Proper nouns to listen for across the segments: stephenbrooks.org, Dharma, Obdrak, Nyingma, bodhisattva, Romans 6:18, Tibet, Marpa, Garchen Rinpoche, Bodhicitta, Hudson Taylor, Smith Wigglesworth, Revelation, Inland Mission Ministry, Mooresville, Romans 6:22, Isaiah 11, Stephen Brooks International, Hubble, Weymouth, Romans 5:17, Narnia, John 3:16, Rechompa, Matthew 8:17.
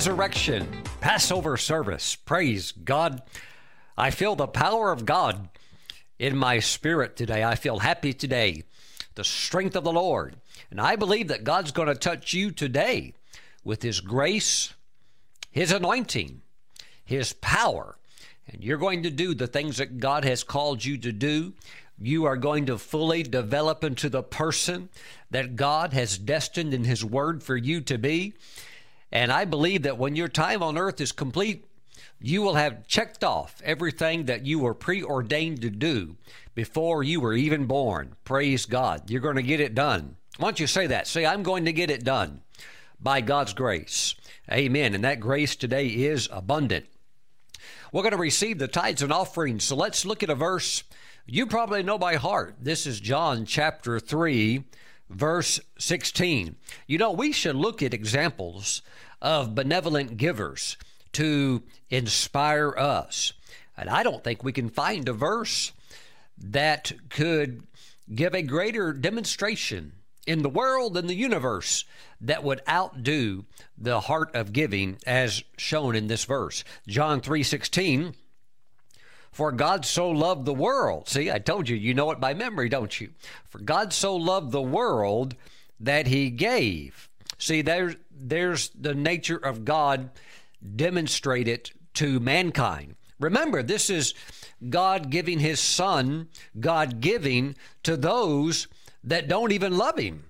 resurrection, Passover service. Praise God. I feel the power of God in my spirit today. I feel happy today, the strength of the Lord. And I believe that God's going to touch you today with His grace, His anointing, His power. And you're going to do the things that God has called you to do. You are going to fully develop into the person that God has destined in His Word for you to be. And I believe that when your time on earth is complete, you will have checked off everything that you were preordained to do before you were even born. Praise God. You're going to get it done. Why don't you say that? Say, I'm going to get it done by God's grace. Amen. And that grace today is abundant. We're going to receive the tithes and offerings. So let's look at a verse you probably know by heart. This is John chapter 3, verse 16. You know, we should look at examples of benevolent givers to inspire us. And I don't think we can find a verse that could give a greater demonstration in the world and the universe that would outdo the heart of giving as shown in this verse. John 3:16, for God so loved the world. See, I told you, you know it by memory, don't you? For God so loved the world that He gave. See, there's the nature of God demonstrated to mankind. Remember, this is God giving His Son, God giving to those that don't even love Him.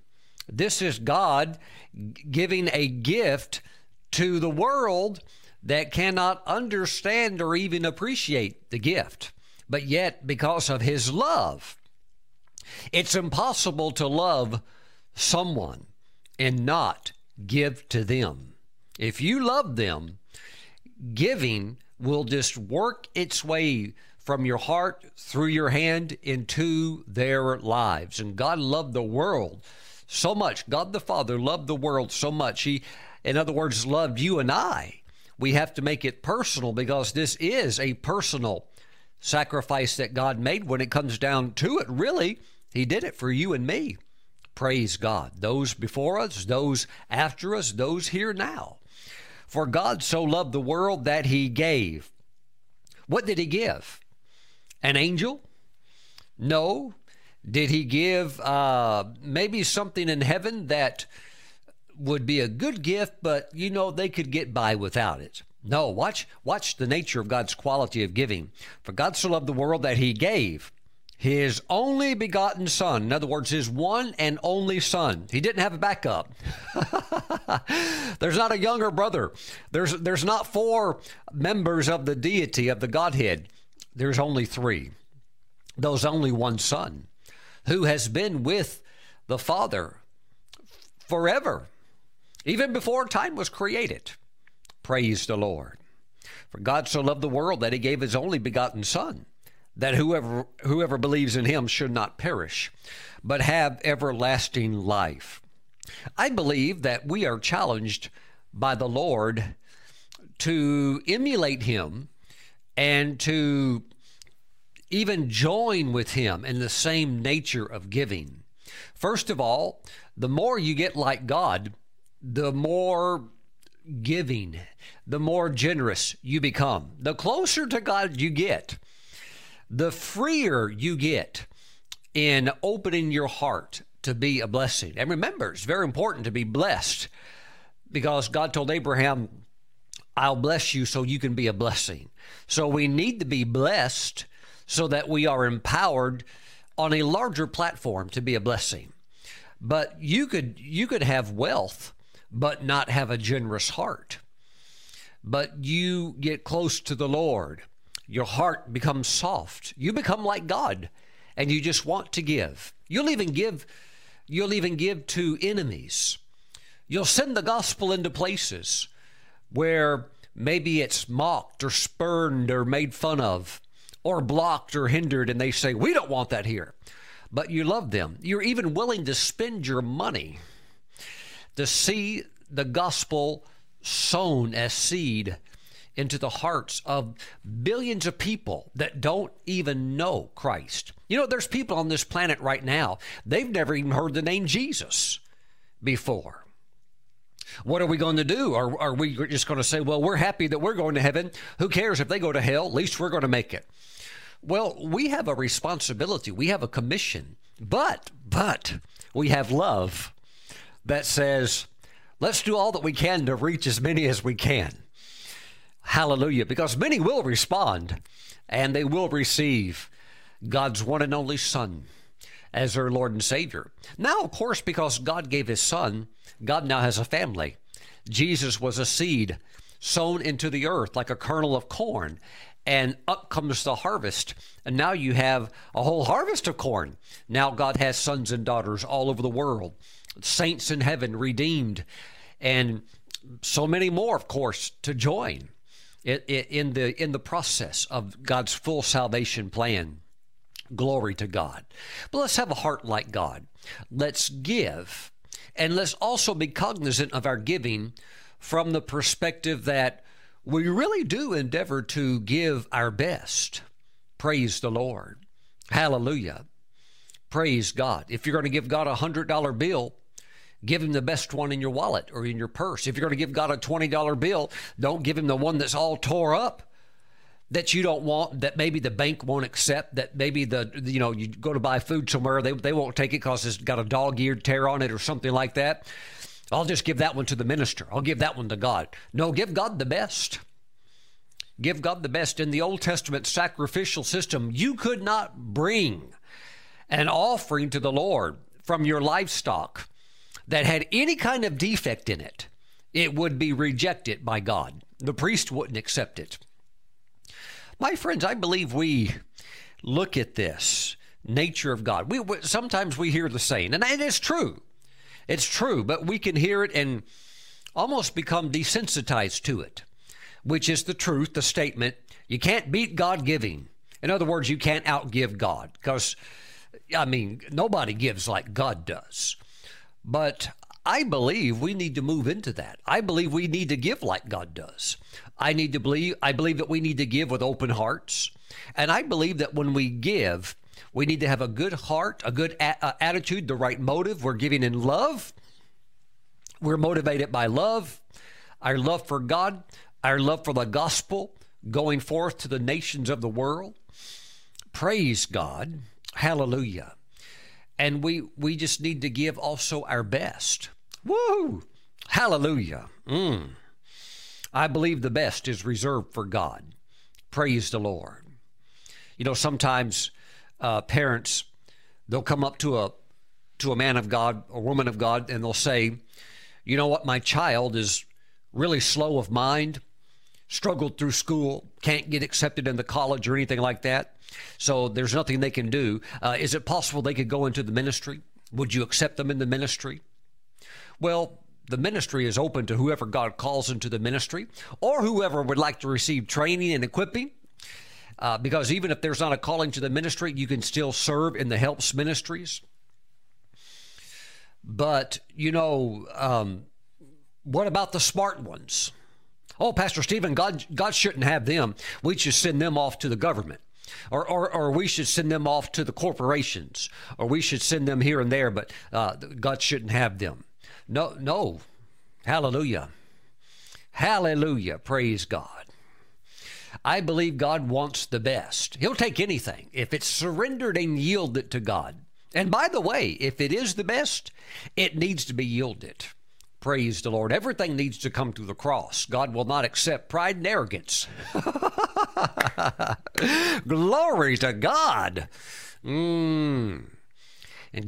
This is God giving a gift to the world that cannot understand or even appreciate the gift. But yet, because of His love, it's impossible to love someone and not give to them. If you love them, giving will just work its way from your heart, through your hand, into their lives. And God loved the world so much. God the Father loved the world so much. He, in other words, loved you and I. We have to make it personal because this is a personal sacrifice that God made. When it comes down to it, really, He did it for you and me. Praise God. Those before us, those after us, those here now. For God so loved the world that He gave. What did He give? An angel? No. Did He give maybe something in heaven that would be a good gift, but, you know, they could get by without it? No. Watch the nature of God's quality of giving. For God so loved the world that He gave His only begotten Son. In other words, His one and only Son. He didn't have a backup. There's not a younger brother. There's not four members of the deity, of the Godhead. There's only three. There's only one Son who has been with the Father forever, even before time was created. Praise the Lord. For God so loved the world that He gave His only begotten Son, that whoever believes in Him should not perish, but have everlasting life. I believe that we are challenged by the Lord to emulate Him and to even join with Him in the same nature of giving. First of all, the more you get like God, the more giving, the more generous you become. The closer to God you get, the freer you get in opening your heart to be a blessing. And remember, it's very important to be blessed because God told Abraham, I'll bless you so you can be a blessing. So we need to be blessed so that we are empowered on a larger platform to be a blessing. But you could have wealth, but not have a generous heart. But you get close to the Lord. Your heart becomes soft. You become like God, and you just want to give. You'll even give to enemies. You'll send the gospel into places where maybe it's mocked or spurned or made fun of or blocked or hindered, and they say, we don't want that here. But you love them. You're even willing to spend your money to see the gospel sown as seed into the hearts of billions of people that don't even know Christ. You know, there's people on this planet right now, they've never even heard the name Jesus before. What are we going to do? Are we just going to say, well, we're happy that we're going to heaven. Who cares if they go to hell? At least we're going to make it. Well, we have a responsibility. We have a commission. But we have love that says, let's do all that we can to reach as many as we can. Hallelujah. Because many will respond and they will receive God's one and only Son as their Lord and Savior. Now, of course, because God gave his Son, God now has a family. Jesus was a seed sown into the earth like a kernel of corn, and up comes the harvest. And now you have a whole harvest of corn. Now God has sons and daughters all over the world, saints in heaven, redeemed, and so many more, of course, to join in the process of God's full salvation plan. Glory to God. But let's have a heart like God. Let's give, and let's also be cognizant of our giving from the perspective that we really do endeavor to give our best. Praise the Lord. Hallelujah. Praise God. If you're going to give God a $100 bill, give him the best one in your wallet or in your purse. If you're going to give God a $20 bill, don't give him the one that's all tore up, that you don't want, that maybe the bank won't accept, that maybe you go to buy food somewhere, they won't take it because it's got a dog-eared tear on it or something like that. I'll just give that one to the minister. I'll give that one to God. No, give God the best. Give God the best. In the Old Testament sacrificial system, you could not bring an offering to the Lord from your livestock that had any kind of defect in it. It would be rejected by God. The priest wouldn't accept it. My friends, I believe we look at this nature of God. Sometimes we hear the saying, and it is true. It's true, but we can hear it and almost become desensitized to it, which is the truth, the statement, you can't beat God giving. In other words, you can't outgive God because, nobody gives like God does. But I believe we need to move into that. I believe we need to give like God does. I believe that we need to give with open hearts. And I believe that when we give, we need to have a good heart, a good attitude, the right motive. We're giving in love. We're motivated by love, our love for God, our love for the gospel, going forth to the nations of the world. Praise God. Hallelujah. And we just need to give also our best. Woo! Hallelujah. I believe the best is reserved for God. Praise the Lord. You know, sometimes parents, they'll come up to a man of God, a woman of God, and they'll say, you know what, my child is really slow of mind, struggled through school, can't get accepted into college or anything like that. So there's nothing they can do. Is it possible they could go into the ministry? Would you accept them in the ministry? Well, the ministry is open to whoever God calls into the ministry or whoever would like to receive training and equipping. Because even if there's not a calling to the ministry, you can still serve in the helps ministries. But, what about the smart ones? Oh, Pastor Stephen, God shouldn't have them. We should send them off to the government. Or we should send them off to the corporations, or we should send them here and there, but God shouldn't have them. No. Hallelujah. Hallelujah. Praise God. I believe God wants the best. He'll take anything if it's surrendered and yielded to God. And by the way, if it is the best, it needs to be yielded. Praise the Lord. Everything needs to come through the cross. God will not accept pride and arrogance. Glory to God. And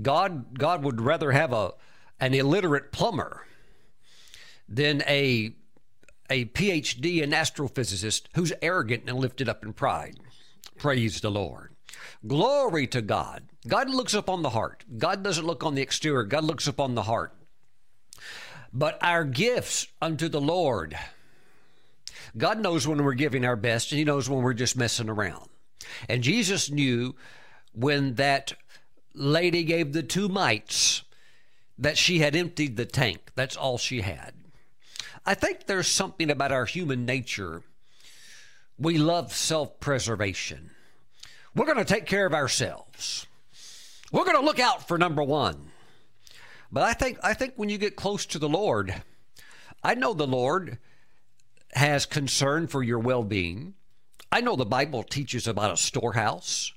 God would rather have an illiterate plumber than a PhD and astrophysicist who's arrogant and lifted up in pride. Praise the Lord. Glory to God. God looks upon the heart. God doesn't look on the exterior. God looks upon the heart. But our gifts unto the Lord. God knows when we're giving our best, and he knows when we're just messing around. And Jesus knew when that lady gave the 2 mites that she had emptied the tank. That's all she had. I think there's something about our human nature. We love self-preservation. We're going to take care of ourselves. We're going to look out for number one. But I think when you get close to the Lord, I know the Lord has concern for your well-being. I know the Bible teaches about a storehouse.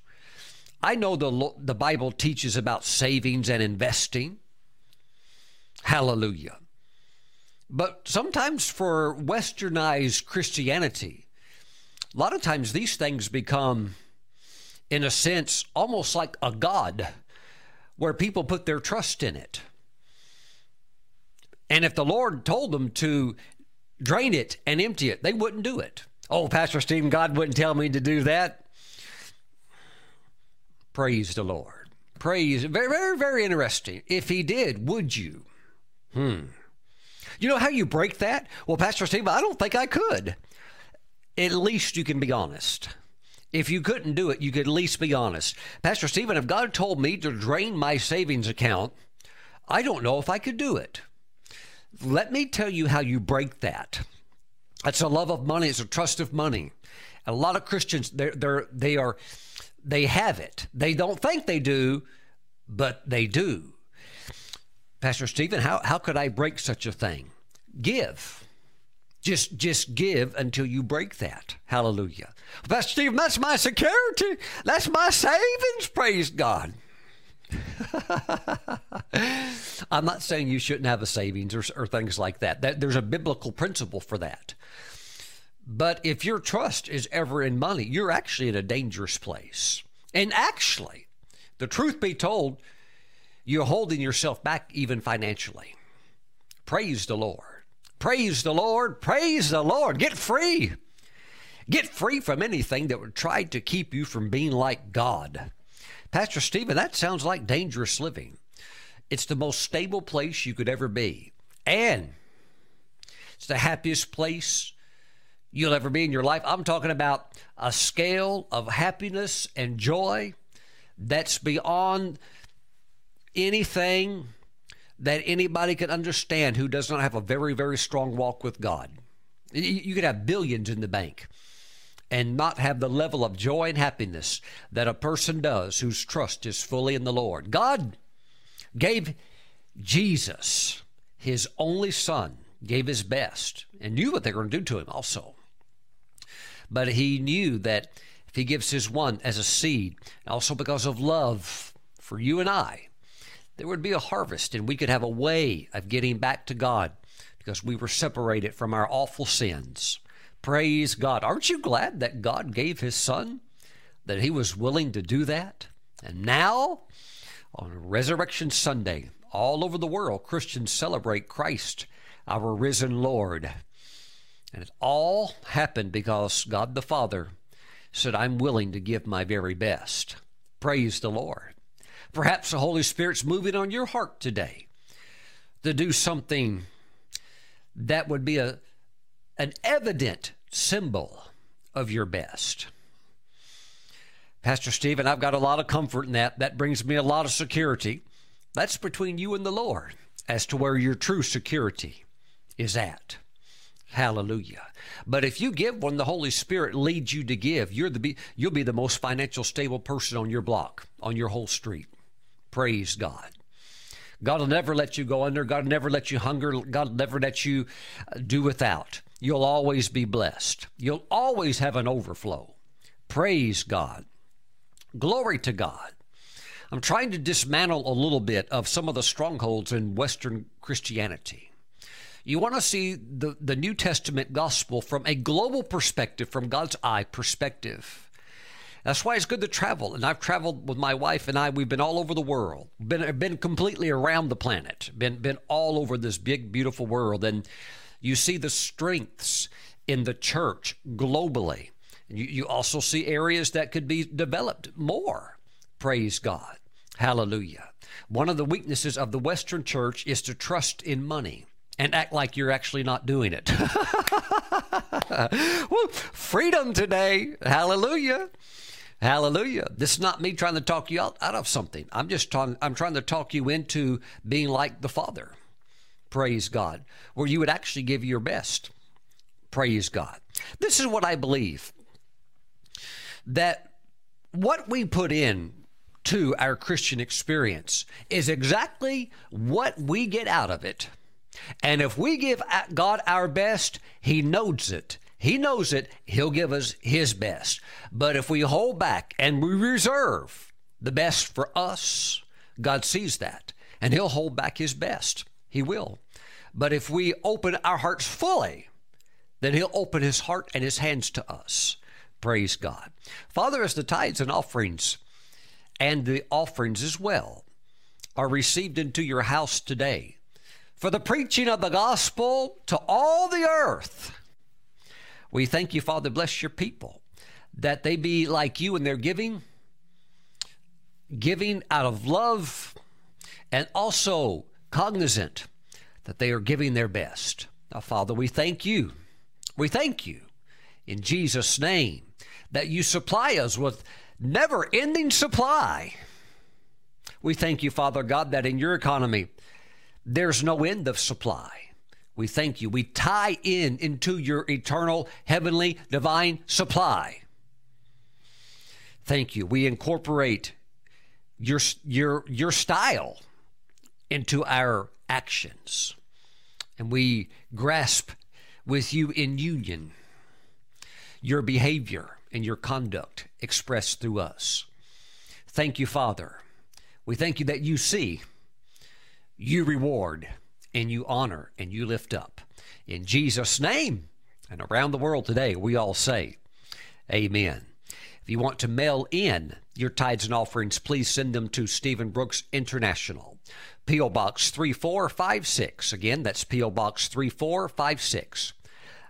I know the Bible teaches about savings and investing. Hallelujah. But sometimes for westernized Christianity, a lot of times these things become, in a sense, almost like a god, where people put their trust in it. And if the Lord told them to drain it and empty it, they wouldn't do it. Oh, Pastor Stephen, God wouldn't tell me to do that. Praise the Lord. Praise. Very, very, very interesting. If he did, would you? You know how you break that? Well, Pastor Stephen, I don't think I could. At least you can be honest. If you couldn't do it, you could at least be honest. Pastor Stephen, if God told me to drain my savings account, I don't know if I could do it. Let me tell you how you break that. It's a love of money. It's a trust of money. A lot of Christians, they have it. They don't think they do, but they do. Pastor Stephen, how could I break such a thing? Give. Just give until you break that. Hallelujah. Well, Pastor Stephen, that's my security. That's my savings. Praise God. I'm not saying you shouldn't have a savings or things like that. There's a biblical principle for that. But if your trust is ever in money, you're actually in a dangerous place. And actually, the truth be told, you're holding yourself back even financially. Praise the Lord. Praise the Lord. Praise the Lord. Get free. Get free from anything that would try to keep you from being like God. Pastor Stephen, that sounds like dangerous living. It's the most stable place you could ever be. And it's the happiest place you'll ever be in your life. I'm talking about a scale of happiness and joy that's beyond anything that anybody can understand who does not have a very, very strong walk with God. You could have billions in the bank and not have the level of joy and happiness that a person does whose trust is fully in the Lord. God gave Jesus, his only son, gave his best, and knew what they were going to do to him also. But he knew that if he gives his one as a seed, also because of love for you and I, there would be a harvest, and we could have a way of getting back to God because we were separated from our awful sins. Praise God. Aren't you glad that God gave his son, that he was willing to do that? And now, on Resurrection Sunday, all over the world, Christians celebrate Christ, our risen Lord. And it all happened because God the Father said, I'm willing to give my very best. Praise the Lord. Perhaps the Holy Spirit's moving on your heart today to do something that would be an evident symbol of your best. Pastor Stephen, I've got a lot of comfort in that. That brings me a lot of security. That's between you and the Lord as to where your true security is at. Hallelujah. But if you give when the Holy Spirit leads you to give, you'll be the most financial stable person on your block, on your whole street. Praise God. God will never let you go under. God will never let you hunger. God will never let you do without. You'll always be blessed. You'll always have an overflow. Praise God. Glory to God. I'm trying to dismantle a little bit of some of the strongholds in Western Christianity. You want to see the New Testament gospel from a global perspective, from God's eye perspective. That's why it's good to travel. And I've traveled with my wife and I. We've been all over the world, been completely around the planet, been all over this big, beautiful world. And you see the strengths in the church globally. You also see areas that could be developed more. Praise God. Hallelujah. One of the weaknesses of the Western church is to trust in money and act like you're actually not doing it. Well, freedom today. Hallelujah. Hallelujah. This is not me trying to talk you out of something. I'm trying to talk you into being like the Father. Praise God. Where you would actually give your best. Praise God. This is what I believe. That what we put in to our Christian experience is exactly what we get out of it And if we give God our best, He knows it. He knows it. He'll give us His best. But if we hold back and we reserve the best for us, God sees that, and He'll hold back His best. He will. But if we open our hearts fully, then He'll open His heart and His hands to us. Praise God. Father, as the tithes and offerings and the offerings as well are received into your house today for the preaching of the gospel to all the earth, we thank you, Father. Bless your people, that they be like you in their giving out of love, and also cognizant that they are giving their best. Now, Father, we thank you. We thank you in Jesus' name that you supply us with never-ending supply. We thank you, Father God, that in your economy, there's no end of supply. We thank you. We tie into your eternal, heavenly, divine supply. Thank you. We incorporate your style into our actions, and we grasp with you in union your behavior and your conduct expressed through us. Thank you, Father. We thank you that you see, you reward, and you honor, and you lift up. In Jesus' name, and around the world today, we all say, amen. If you want to mail in your tithes and offerings, please send them to Stephen Brooks International, P.O. Box 3456. Again, that's P.O. Box 3456.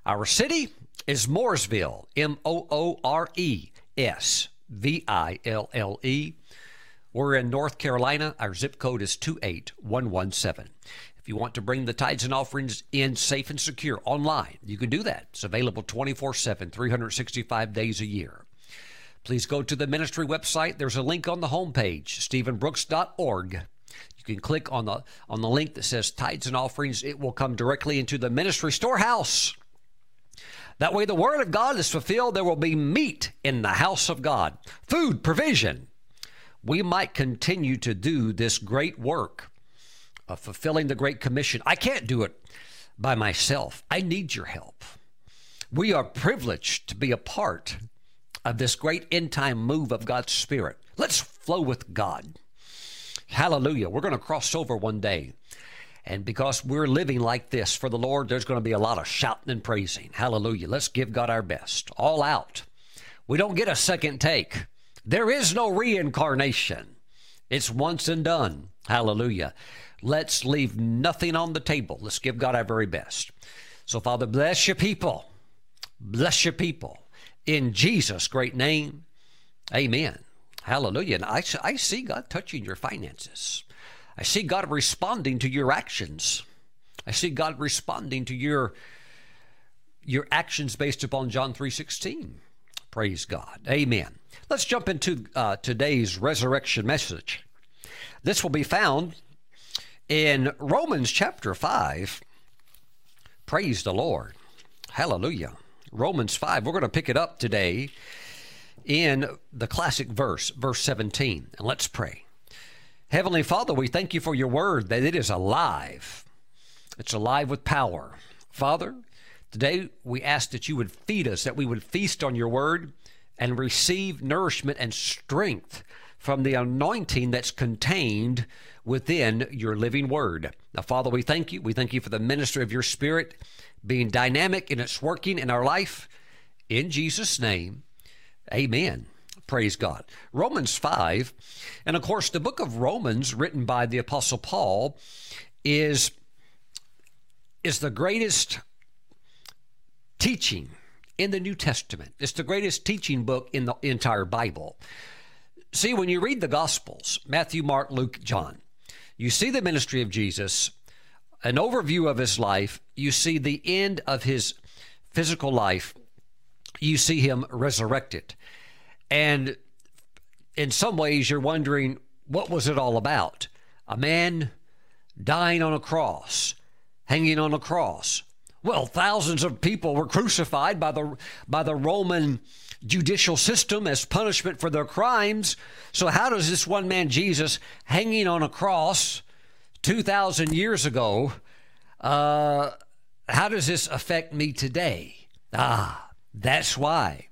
Our city is Mooresville, M-O-O-R-E-S-V-I-L-L-E. We're in North Carolina. Our zip code is 28117. If you want to bring the tithes and offerings in safe and secure online, you can do that. It's available 24/7, 365 days a year. Please go to the ministry website. There's a link on the homepage, stephenbrooks.org. You can click on the link that says Tithes and Offerings. It will come directly into the ministry storehouse. That way the Word of God is fulfilled. There will be meat in the house of God, food, provision. We might continue to do this great work of fulfilling the Great Commission. I can't do it by myself. I need your help. We are privileged to be a part of this great end-time move of God's Spirit. Let's flow with God. Hallelujah. We're going to cross over one day. And because we're living like this for the Lord, there's going to be a lot of shouting and praising. Hallelujah. Let's give God our best, all out. We don't get a second take. There is no reincarnation. It's once and done. Hallelujah. Let's leave nothing on the table. Let's give God our very best. So, Father, bless your people. Bless your people. In Jesus' great name, amen. Hallelujah. And I see God touching your finances. I see God responding to your actions. I see God responding to your actions based upon John 3:16. Praise God. Amen. Let's jump into today's resurrection message. This will be found in Romans chapter 5. Praise the Lord. Hallelujah. Romans 5, we're going to pick it up today in the classic verse, verse 17. And let's pray. Heavenly Father, we thank you for your word, that it is alive. It's alive with power. Father, today we ask that you would feed us, that we would feast on your word and receive nourishment and strength from the anointing that's contained within your living word. Now, Father, we thank you. We thank you for the ministry of your Spirit being dynamic in its working in our life. In Jesus' name, amen. Praise God. Romans 5, and of course, the book of Romans, written by the Apostle Paul, is the greatest teaching in the New Testament. It's the greatest teaching book in the entire Bible. See, when you read the Gospels, Matthew, Mark, Luke, John, you see the ministry of Jesus, an overview of his life. You see the end of his physical life. You see him resurrected. And in some ways, you're wondering, what was it all about? A man dying on a cross, hanging on a cross. Well, thousands of people were crucified by the Roman judicial system as punishment for their crimes. So how does this one man, Jesus, hanging on a cross 2,000 years ago, How does this affect me today? Ah, that's why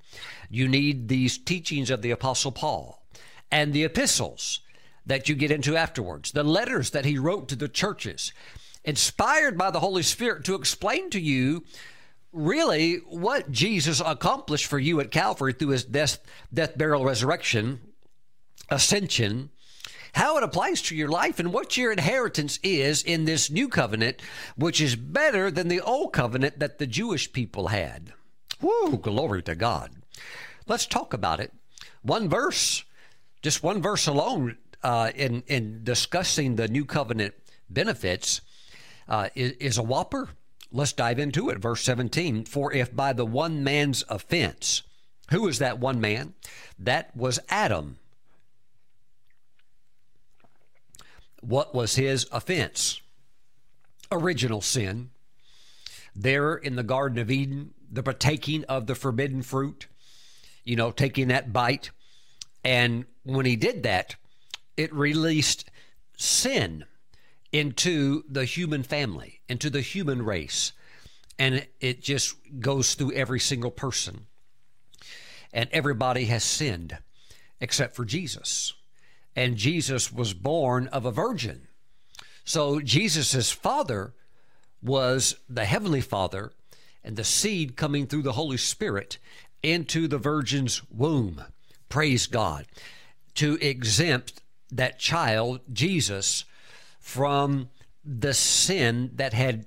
you need these teachings of the Apostle Paul and the epistles that you get into afterwards, the letters that he wrote to the churches, inspired by the Holy Spirit to explain to you really what Jesus accomplished for you at Calvary through his death, burial, resurrection, ascension, how it applies to your life and what your inheritance is in this new covenant, which is better than the old covenant that the Jewish people had. Woo, glory to God. Let's talk about it. One verse, just one verse alone in discussing the new covenant benefits is a whopper. Let's dive into it. Verse 17, for if by the one man's offense, who is that one man? That was Adam. What was his offense? Original sin. There in the Garden of Eden, the partaking of the forbidden fruit, you know, taking that bite. And when he did that, it released sin into the human family, into the human race. And it just goes through every single person. And everybody has sinned except for Jesus. And Jesus was born of a virgin. So Jesus's father was the Heavenly Father, and the seed coming through the Holy Spirit into the virgin's womb, praise God, to exempt that child, Jesus, from the sin that had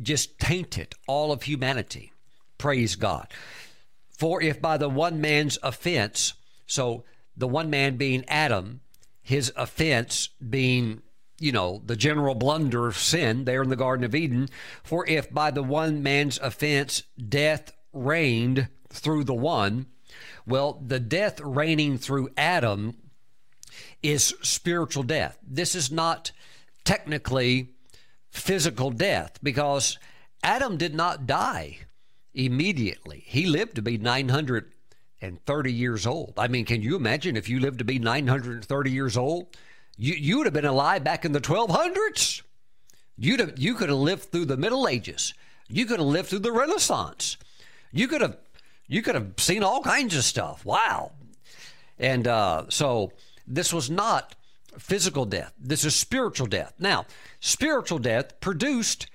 just tainted all of humanity, praise God. For if by the one man's offense, so the one man being Adam, his offense being, you know, the general blunder of sin there in the Garden of Eden. For if by the one man's offense, death reigned through the one, well, the death reigning through Adam is spiritual death. This is not technically physical death because Adam did not die immediately. He lived to be 930 years old. I mean, can you imagine if you lived to be 930 years old? You would have been alive back in the 1200s. You could have lived through the Middle Ages. You could have lived through the Renaissance. You could have seen all kinds of stuff. Wow. And so this was not physical death. This is spiritual death. Now, spiritual death produced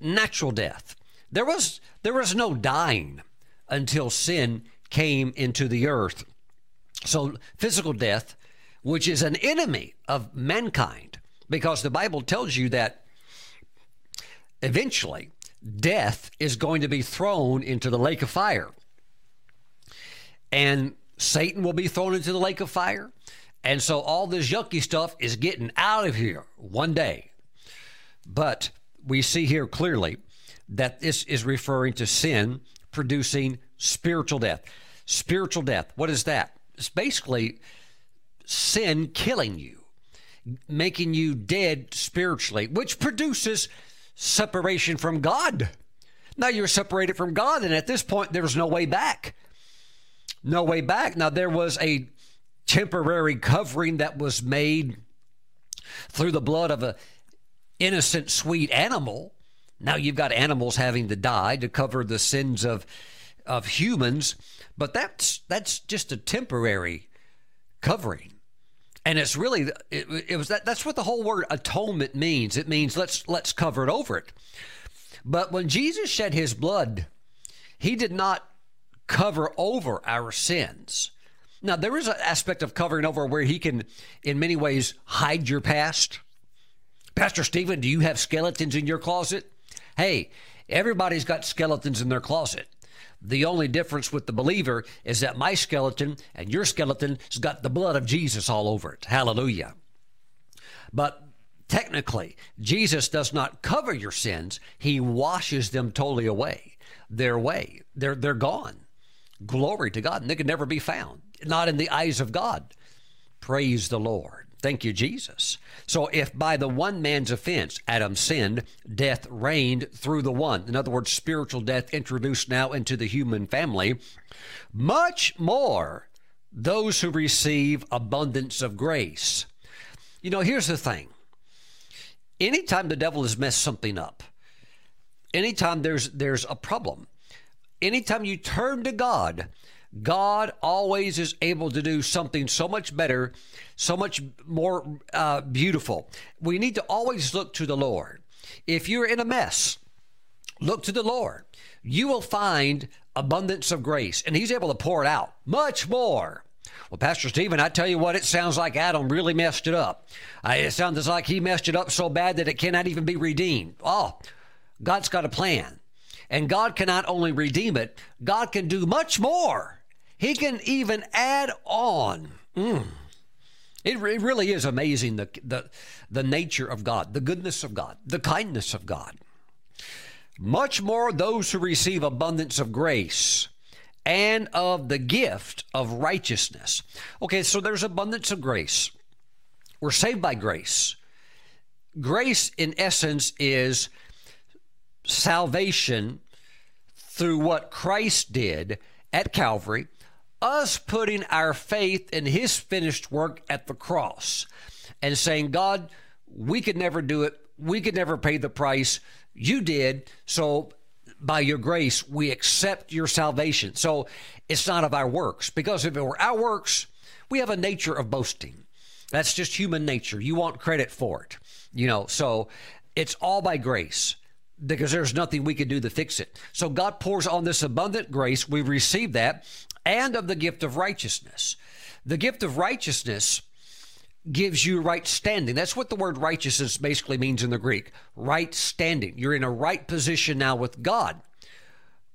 natural death. There was no dying until sin came into the earth. So physical death, which is an enemy of mankind, because the Bible tells you that eventually death is going to be thrown into the lake of fire, and Satan will be thrown into the lake of fire. And so all this yucky stuff is getting out of here one day. But we see here clearly that this is referring to sin producing spiritual death. Spiritual death, what is that? It's basically sin killing you, making you dead spiritually, which produces separation from God. Now you're separated from God, and at this point, there was no way back. No way back. Now there was a temporary covering that was made through the blood of an innocent, sweet animal. Now you've got animals having to die to cover the sins of humans, but that's just a temporary covering. And it's really, it was that's what the whole word atonement means. It means let's cover it over it. But when Jesus shed his blood, he did not cover over our sins. Now there is an aspect of covering over where he can in many ways hide your past. Pastor Stephen, do you have skeletons in your closet? Hey, everybody's got skeletons in their closet. The only difference with the believer is that my skeleton and your skeleton has got the blood of Jesus all over it. Hallelujah. But technically, Jesus does not cover your sins. He washes them totally away. Their way. They're gone. Glory to God. And they can never be found. Not in the eyes of God. Praise the Lord. Thank you, Jesus. So if by the one man's offense, Adam sinned, death reigned through the one. In other words, spiritual death introduced now into the human family. Much more those who receive abundance of grace. You know, here's the thing. Anytime the devil has messed something up, anytime there's a problem, anytime you turn to God, God always is able to do something so much better, so much more beautiful. We need to always look to the Lord. If you're in a mess, look to the Lord. You will find abundance of grace, and he's able to pour it out much more. Well, Pastor Stephen, I tell you what, it sounds like Adam really messed it up. It sounds like he messed it up so bad that it cannot even be redeemed. Oh, God's got a plan. And God can not only redeem it, God can do much more. He can even add on. It really is amazing, the nature of God, the goodness of God, the kindness of God. Much more those who receive abundance of grace and of the gift of righteousness. Okay, so there's abundance of grace. We're saved by grace. Grace, in essence, is salvation through what Christ did at Calvary, us putting our faith in his finished work at the cross and saying, God, we could never do it. We could never pay the price. You did. So by your grace, we accept your salvation. So it's not of our works, because if it were our works, we have a nature of boasting. That's just human nature. You want credit for it, you know, so it's all by grace, because there's nothing we can do to fix it. So God pours on this abundant grace. We receive that, and of the gift of righteousness. The gift of righteousness gives you right standing. That's what the word righteousness basically means in the Greek, right standing. You're in a right position now with God,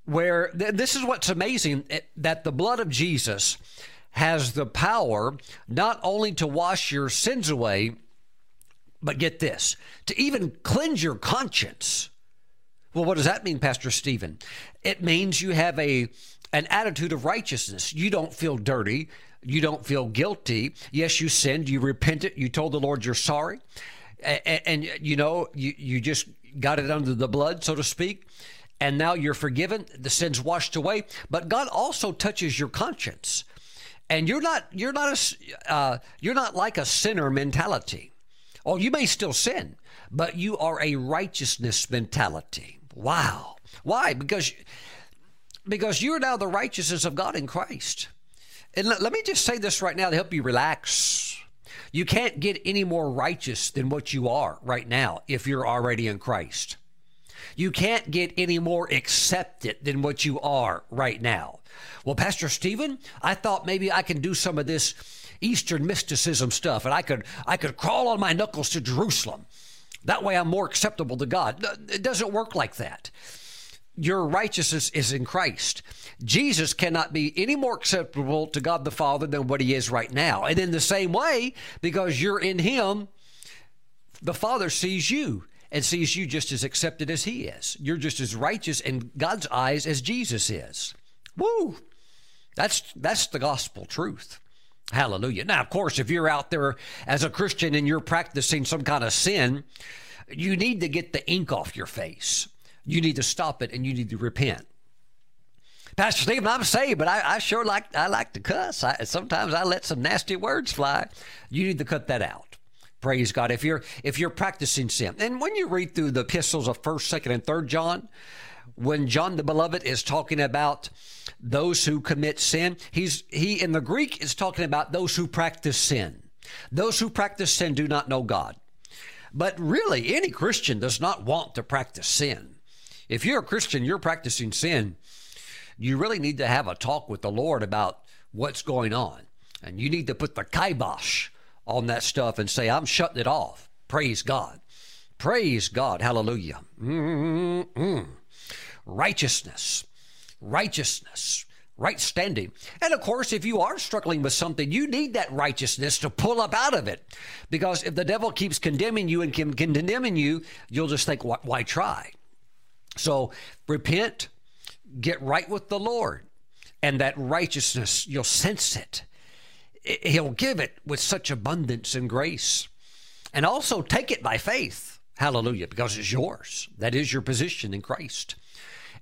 where this is what's amazing, that the blood of Jesus has the power not only to wash your sins away, but get this, to even cleanse your conscience. Well, what does that mean, Pastor Stephen? It means you have an attitude of righteousness. You don't feel dirty. You don't feel guilty. Yes, you sinned. You repented. You told the Lord you're sorry. And you know, you just got it under the blood, so to speak. And now you're forgiven. The sin's washed away. But God also touches your conscience. And you're not like a sinner mentality. Oh, you may still sin, but you are a righteousness mentality. Wow. Why? Because you are now the righteousness of God in Christ. And let me just say this right now to help you relax. You can't get any more righteous than what you are right now if you're already in Christ. You can't get any more accepted than what you are right now. Well, Pastor Stephen, I thought maybe I can do some of this Eastern mysticism stuff, and I could crawl on my knuckles to Jerusalem. That way I'm more acceptable to God. It doesn't work like that. Your righteousness is in Christ. Jesus cannot be any more acceptable to God the Father than what he is right now. And in the same way, because you're in him, the Father sees you and sees you just as accepted as he is. You're just as righteous in God's eyes as Jesus is. Woo! That's the gospel truth. Hallelujah. Now, of course, if you're out there as a Christian and you're practicing some kind of sin, you need to get the ink off your face. You need to stop it, and you need to repent. Pastor Stephen, I'm saved, but I like to cuss. Sometimes I let some nasty words fly. You need to cut that out. Praise God. If you're practicing sin, and when you read through the epistles of 1st, 2nd, and 3rd John, when John the Beloved is talking about those who commit sin, he in the Greek is talking about those who practice sin. Those who practice sin do not know God. But really, any Christian does not want to practice sin. If you're a Christian, you're practicing sin, you really need to have a talk with the Lord about what's going on. And you need to put the kibosh on that stuff and say, I'm shutting it off. Praise God. Praise God. Hallelujah. Righteousness, right standing. And of course, if you are struggling with something, you need that righteousness to pull up out of it. Because if the devil keeps condemning you and condemning you, you'll just think, why try? So repent, get right with the Lord, and that righteousness, you'll sense it. He'll give it with such abundance and grace. And also take it by faith. Hallelujah, because it's yours. That is your position in Christ.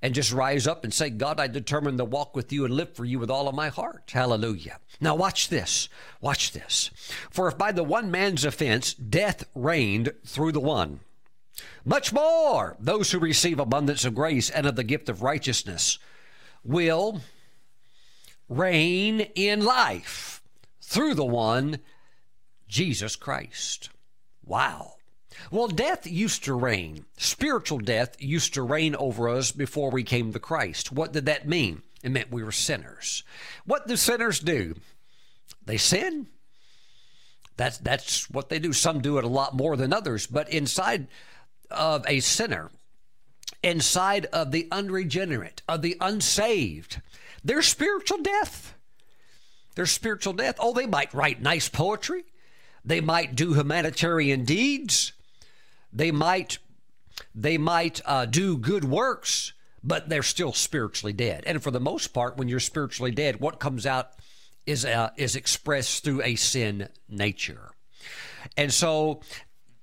And just rise up and say, God, I determine to walk with you and live for you with all of my heart. Hallelujah. Now watch this. Watch this. For if by the one man's offense, death reigned through the one, Much more, those who receive abundance of grace and of the gift of righteousness will reign in life through the one, Jesus Christ. Wow. Well, death used to reign. Spiritual death used to reign over us before we came to Christ. What did that mean? It meant we were sinners. What do sinners do? They sin. That's what they do. Some do it a lot more than others, but inside of a sinner, inside of the unregenerate, of the unsaved, there's spiritual death. There's spiritual death. Oh, they might write nice poetry. They might do humanitarian deeds. They might do good works, but they're still spiritually dead. And for the most part, when you're spiritually dead, what comes out is expressed through a sin nature. And so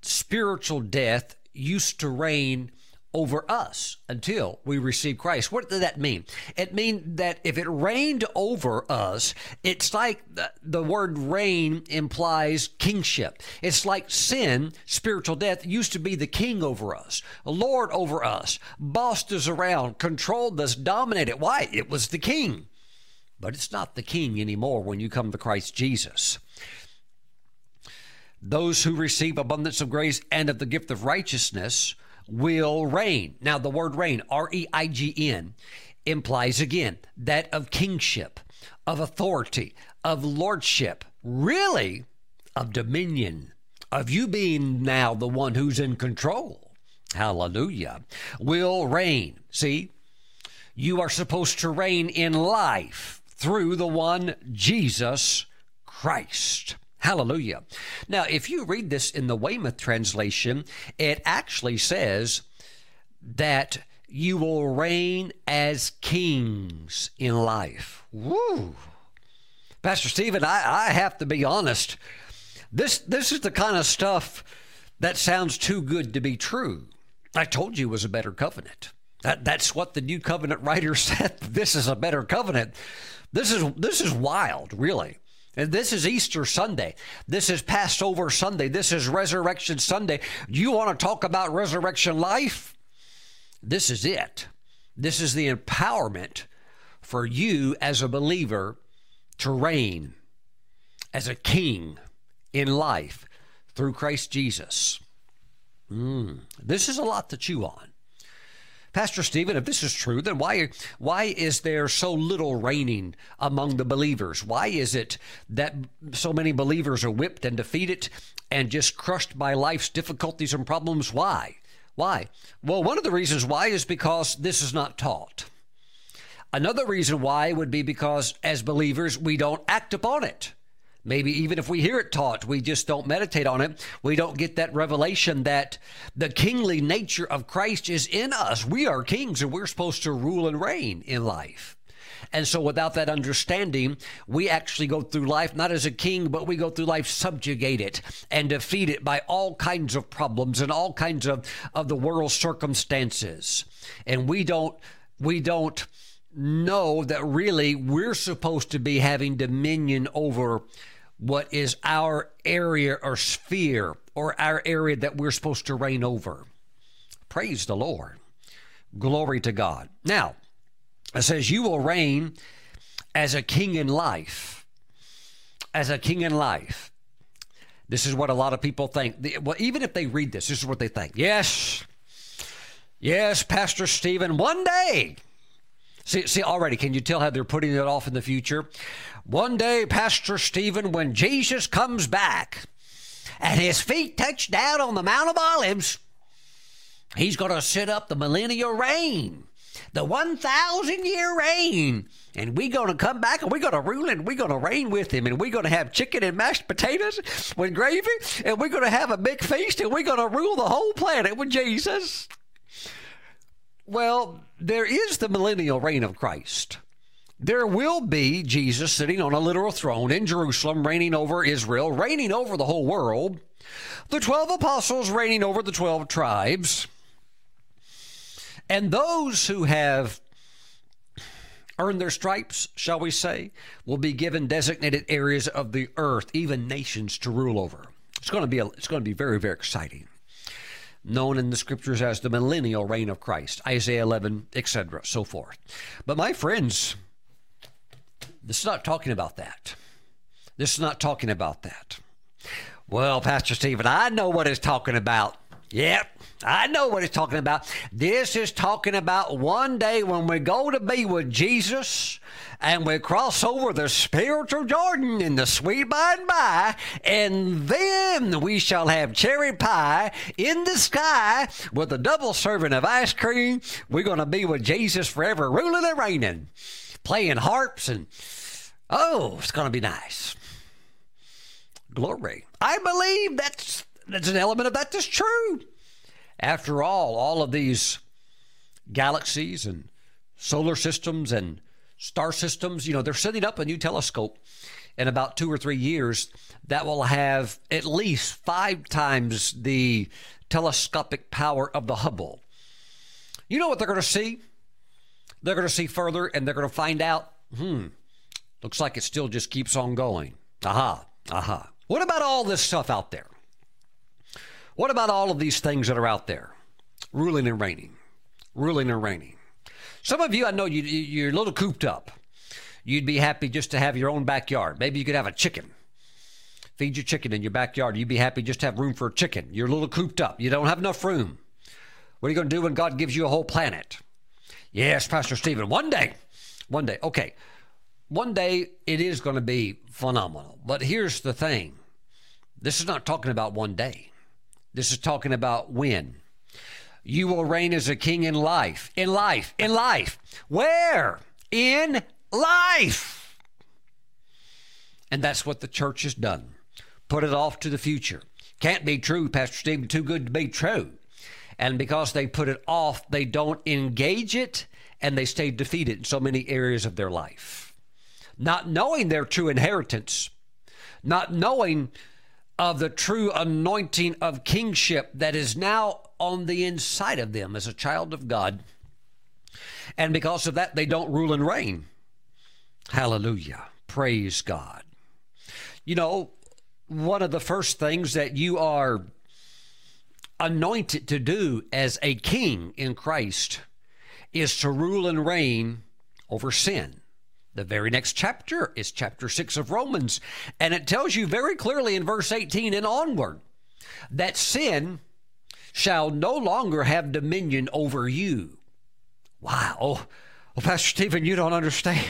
spiritual death used to reign over us until we received Christ. What did that mean? It meant that if it reigned over us, it's like the word reign implies kingship. It's like sin, spiritual death, used to be the king over us, lord over us, bossed us around, controlled us, dominated. Why? It was the king. But it's not the king anymore when you come to Christ Jesus. Those who receive abundance of grace and of the gift of righteousness will reign. Now, the word reign, R-E-I-G-N, implies again that of kingship, of authority, of lordship, really of dominion, of you being now the one who's in control. Hallelujah. Will reign. See, you are supposed to reign in life through the one Jesus Christ. Hallelujah. Now, if you read this in the Weymouth translation, it actually says that you will reign as kings in life. Woo! Pastor Stephen, I have to be honest. This is the kind of stuff that sounds too good to be true. I told you it was a better covenant. That's what the New Covenant writer said. This is a better covenant. This is wild, really. And this is Easter Sunday. This is Passover Sunday. This is Resurrection Sunday. You want to talk about resurrection life? This is it. This is the empowerment for you as a believer to reign as a king in life through Christ Jesus. This is a lot to chew on. Pastor Stephen, if this is true, then why is there so little reigning among the believers? Why is it that so many believers are whipped and defeated and just crushed by life's difficulties and problems? Why? Well, one of the reasons why is because this is not taught. Another reason why would be because as believers, we don't act upon it. Maybe even if we hear it taught, we just don't meditate on it. We don't get that revelation that the kingly nature of Christ is in us. We are kings and we're supposed to rule and reign in life. And so without that understanding, we actually go through life, not as a king, but we go through life subjugated and defeated by all kinds of problems and all kinds of the world's circumstances. And we don't know that really we're supposed to be having dominion over what is our area or sphere or our area that we're supposed to reign over. Praise the Lord. Glory to God. Now, it says you will reign as a king in life. As a king in life. This is what a lot of people think. Well, even if they read this, this is what they think. Yes, Pastor Stephen, one day. See, already, can you tell how they're putting it off in the future? One day, Pastor Stephen, when Jesus comes back and his feet touch down on the Mount of Olives, he's going to set up the millennial reign, the 1,000-year reign. And we're going to come back and we're going to rule and we're going to reign with him. And we're going to have chicken and mashed potatoes with gravy. And we're going to have a big feast and we're going to rule the whole planet with Jesus. Well, there is the millennial reign of Christ. There will be Jesus sitting on a literal throne in Jerusalem, reigning over Israel, reigning over the whole world, the 12 apostles reigning over the 12 tribes, and those who have earned their stripes, shall we say, will be given designated areas of the earth, even nations to rule over. It's going to be very, very exciting. known in the scriptures as the millennial reign of Christ, Isaiah 11, etc., so forth. But my friends, this is not talking about that. This is not talking about that. Well, Pastor Stephen, I know what it's talking about. Yep, I know what it's talking about. This is talking about one day when we go to be with Jesus and we cross over the spiritual Jordan in the sweet by and by, and then we shall have cherry pie in the sky with a double serving of ice cream. We're going to be with Jesus forever, ruling and reigning, playing harps, and oh, it's going to be nice. Glory. I believe that's an element of that that's true. After all of these galaxies and solar systems and star systems, you know, they're setting up a new telescope in about 2 or 3 years that will have at least 5 times the telescopic power of the Hubble. You know what they're going to see? They're going to see further, and they're going to find out, looks like it still just keeps on going. Aha, aha. What about all this stuff out there? What about all of these things that are out there, ruling and reigning, ruling and reigning? Some of you, I know you're a little cooped up. You'd be happy just to have your own backyard. Maybe you could have a chicken. Feed your chicken in your backyard. You'd be happy just to have room for a chicken. You're a little cooped up. You don't have enough room. What are you going to do when God gives you a whole planet? Yes, Pastor Stephen, one day, okay. One day it is going to be phenomenal. But here's the thing. This is not talking about one day. This is talking about when. You will reign as a king in life, in life, in life. Where? In life. And that's what the church has done. Put it off to the future. Can't be true, Pastor Stephen, too good to be true. And because they put it off, they don't engage it, and they stay defeated in so many areas of their life. Not knowing their true inheritance, not knowing of the true anointing of kingship that is now on the inside of them as a child of God. And because of that, they don't rule and reign. Hallelujah. Praise God. You know, one of the first things that you are anointed to do as a king in Christ is to rule and reign over sin. The very next chapter is chapter 6 of Romans, and it tells you very clearly in verse 18 and onward that sin shall no longer have dominion over you. Wow. Well, Pastor Stephen, you don't understand.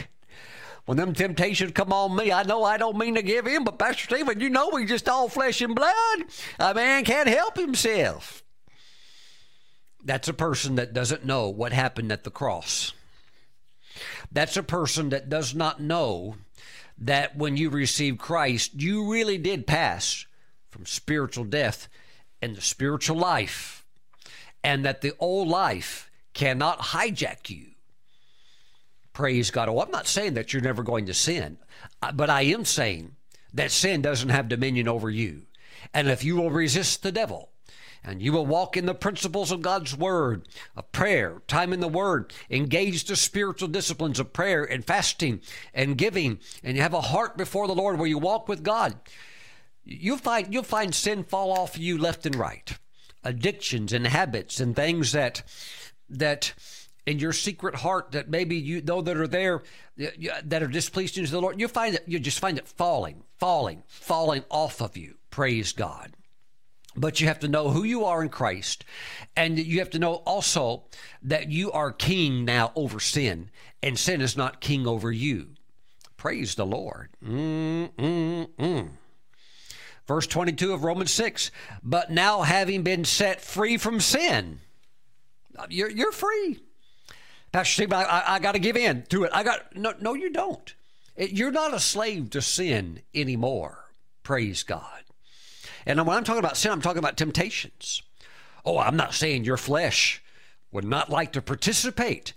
When them temptations come on me, I know I don't mean to give in, but Pastor Stephen, you know we just all flesh and blood. A man can't help himself. That's a person that doesn't know what happened at the cross. That's a person that does not know that when you receive Christ, you really did pass from spiritual death into spiritual life, and that the old life cannot hijack you. Praise God. Oh, I'm not saying that you're never going to sin, but I am saying that sin doesn't have dominion over you. And if you will resist the devil, and you will walk in the principles of God's word, of prayer, time in the word, engage the spiritual disciplines of prayer and fasting and giving, and you have a heart before the Lord where you walk with God, you'll find sin fall off you left and right. Addictions and habits and things that in your secret heart that maybe you know that are there, that are displeasing to the Lord, you just find it falling off of you. Praise God. But you have to know who you are in Christ, and you have to know also that you are king now over sin, and sin is not king over you. Praise the Lord. Verse 22 of Romans 6, but now having been set free from sin, you're free. Pastor Stephen, I got to give in to it. No, you don't. You're not a slave to sin anymore. Praise God. And when I'm talking about sin, I'm talking about temptations. Oh, I'm not saying your flesh would not like to participate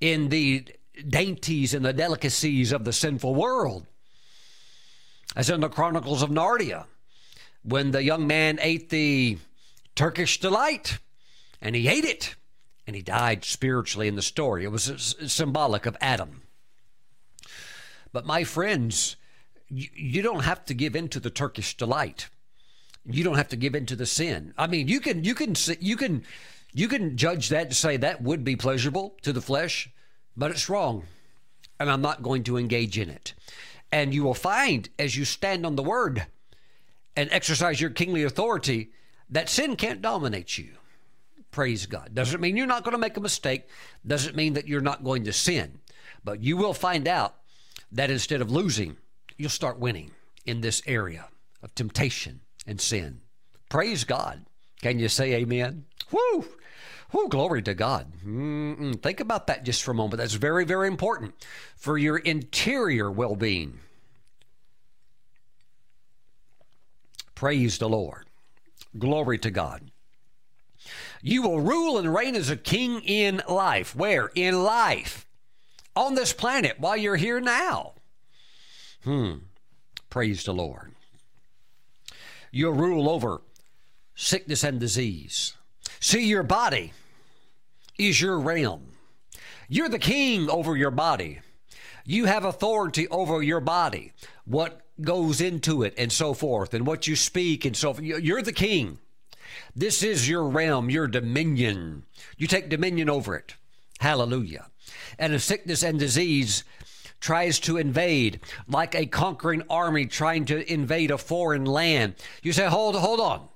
in the dainties and the delicacies of the sinful world. As in the Chronicles of Narnia, when the young man ate the Turkish delight, and he ate it, and he died spiritually in the story. It was symbolic of Adam. But my friends, you don't have to give in to the Turkish delight. You don't have to give in to the sin. I mean, you can judge that and say that would be pleasurable to the flesh, but it's wrong, and I'm not going to engage in it. And you will find, as you stand on the word and exercise your kingly authority, that sin can't dominate you. Praise God. Doesn't mean you're not going to make a mistake. Doesn't mean that you're not going to sin. But you will find out that instead of losing, you'll start winning in this area of temptation and sin. Praise God. Can you say amen? Woo! Oh, glory to God. Think about that just for a moment. That's very, very important for your interior well-being. Praise the Lord. Glory to God. You will rule and reign as a king in life. Where? In life. On this planet while you're here now. Praise the Lord. You'll rule over sickness and disease. See, your body is your realm. You're the king over your body. You have authority over your body, what goes into it and so forth, and what you speak and so forth. You're the king. This is your realm, your dominion. You take dominion over it. Hallelujah. And if sickness and disease tries to invade, like a conquering army trying to invade a foreign land, you say, hold on.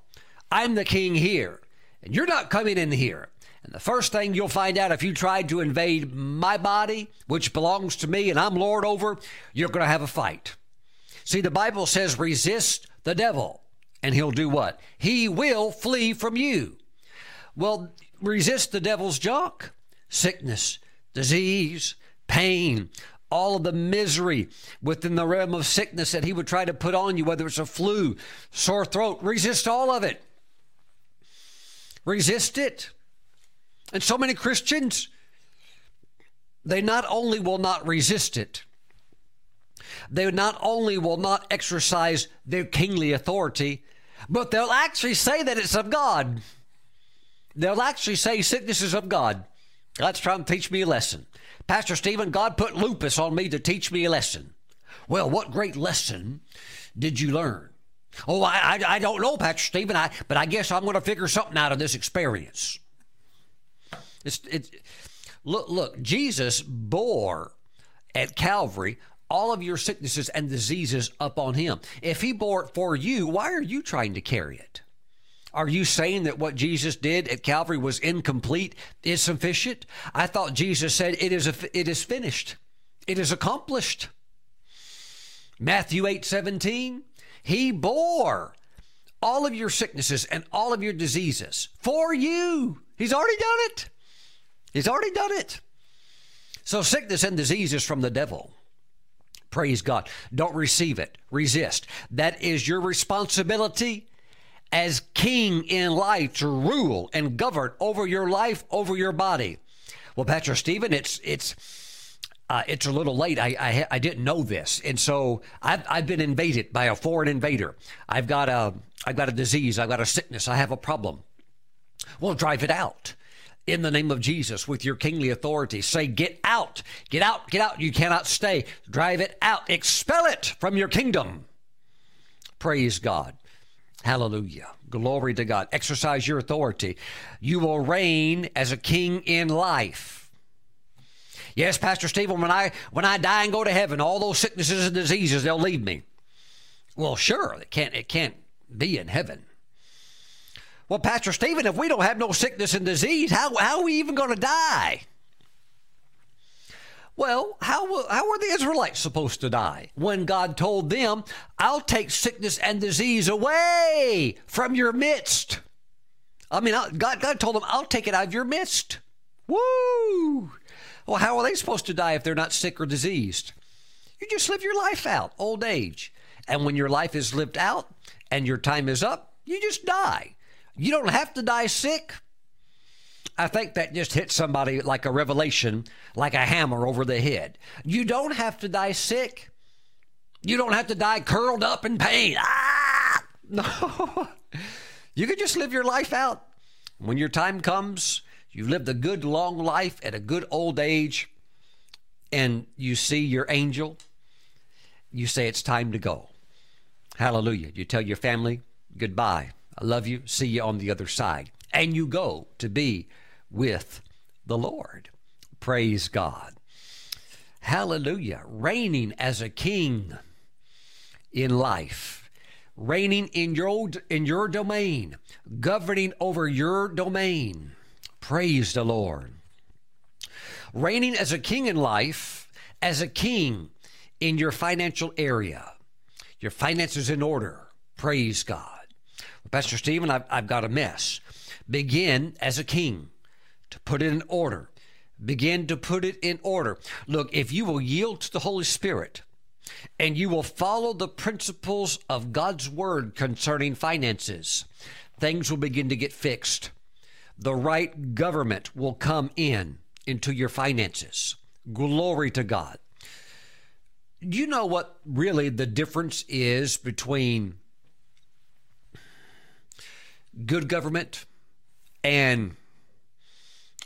I'm the king here. And you're not coming in here. And the first thing you'll find out, if you tried to invade my body, which belongs to me and I'm Lord over, you're going to have a fight. See, the Bible says resist the devil and he'll do what? He will flee from you. Well, resist the devil's junk, sickness, disease, pain, all of the misery within the realm of sickness that he would try to put on you, whether it's a flu, sore throat, resist all of it. Resist it. And so many Christians, they not only will not resist it, they not only will not exercise their kingly authority, but they'll actually say that it's of God. They'll actually say sickness is of God. God's trying to teach me a lesson. Pastor Stephen, God put lupus on me to teach me a lesson. Well, what great lesson did you learn? Oh, I don't know, Pastor Stephen, but I guess I'm going to figure something out of this experience. Look, Jesus bore at Calvary all of your sicknesses and diseases upon him. If he bore it for you, why are you trying to carry it? Are you saying that what Jesus did at Calvary was incomplete, is sufficient? I thought Jesus said it is finished. It is accomplished. Matthew 8:17. He bore all of your sicknesses and all of your diseases for you. He's already done it. He's already done it. So sickness and disease is from the devil. Praise God. Don't receive it. Resist. That is your responsibility as king in life, to rule and govern over your life, over your body. Well, Pastor Stephen, it's a little late. I didn't know this, and so I've been invaded by a foreign invader. I've got a disease. I've got a sickness. I have a problem. Well, drive it out in the name of Jesus with your kingly authority. Say, get out, get out, get out. You cannot stay. Drive it out. Expel it from your kingdom. Praise God. Hallelujah. Glory to God. Exercise your authority. You will reign as a king in life. Yes, Pastor Stephen, when I die and go to heaven, all those sicknesses and diseases, they'll leave me. Well, sure, it can't be in heaven. Well, Pastor Stephen, if we don't have no sickness and disease, how are we even going to die? Well, how were the Israelites supposed to die when God told them, I'll take sickness and disease away from your midst? I mean, God told them, I'll take it out of your midst. Woo! Well, how are they supposed to die if they're not sick or diseased? You just live your life out, old age. And when your life is lived out and your time is up, you just die. You don't have to die sick. I think that just hit somebody like a revelation, like a hammer over the head. You don't have to die sick. You don't have to die curled up in pain. Ah! No. You can just live your life out. When your time comes, you lived a good long life at a good old age, and you see your angel. You say, it's time to go. Hallelujah. You tell your family, goodbye. I love you. See you on the other side. And you go to be with the Lord. Praise God. Hallelujah. Reigning as a king in life, reigning in your domain, governing over your domain. Praise the Lord. Reigning as a king in life, as a king in your financial area, your finances in order. Praise God. Well, Pastor Stephen, I've got a mess. Begin as a king to put it in order. Begin to put it in order. Look, if you will yield to the Holy Spirit and you will follow the principles of God's word concerning finances, things will begin to get fixed. The right government will come into your finances. Glory to God. Do you know what really the difference is between good government and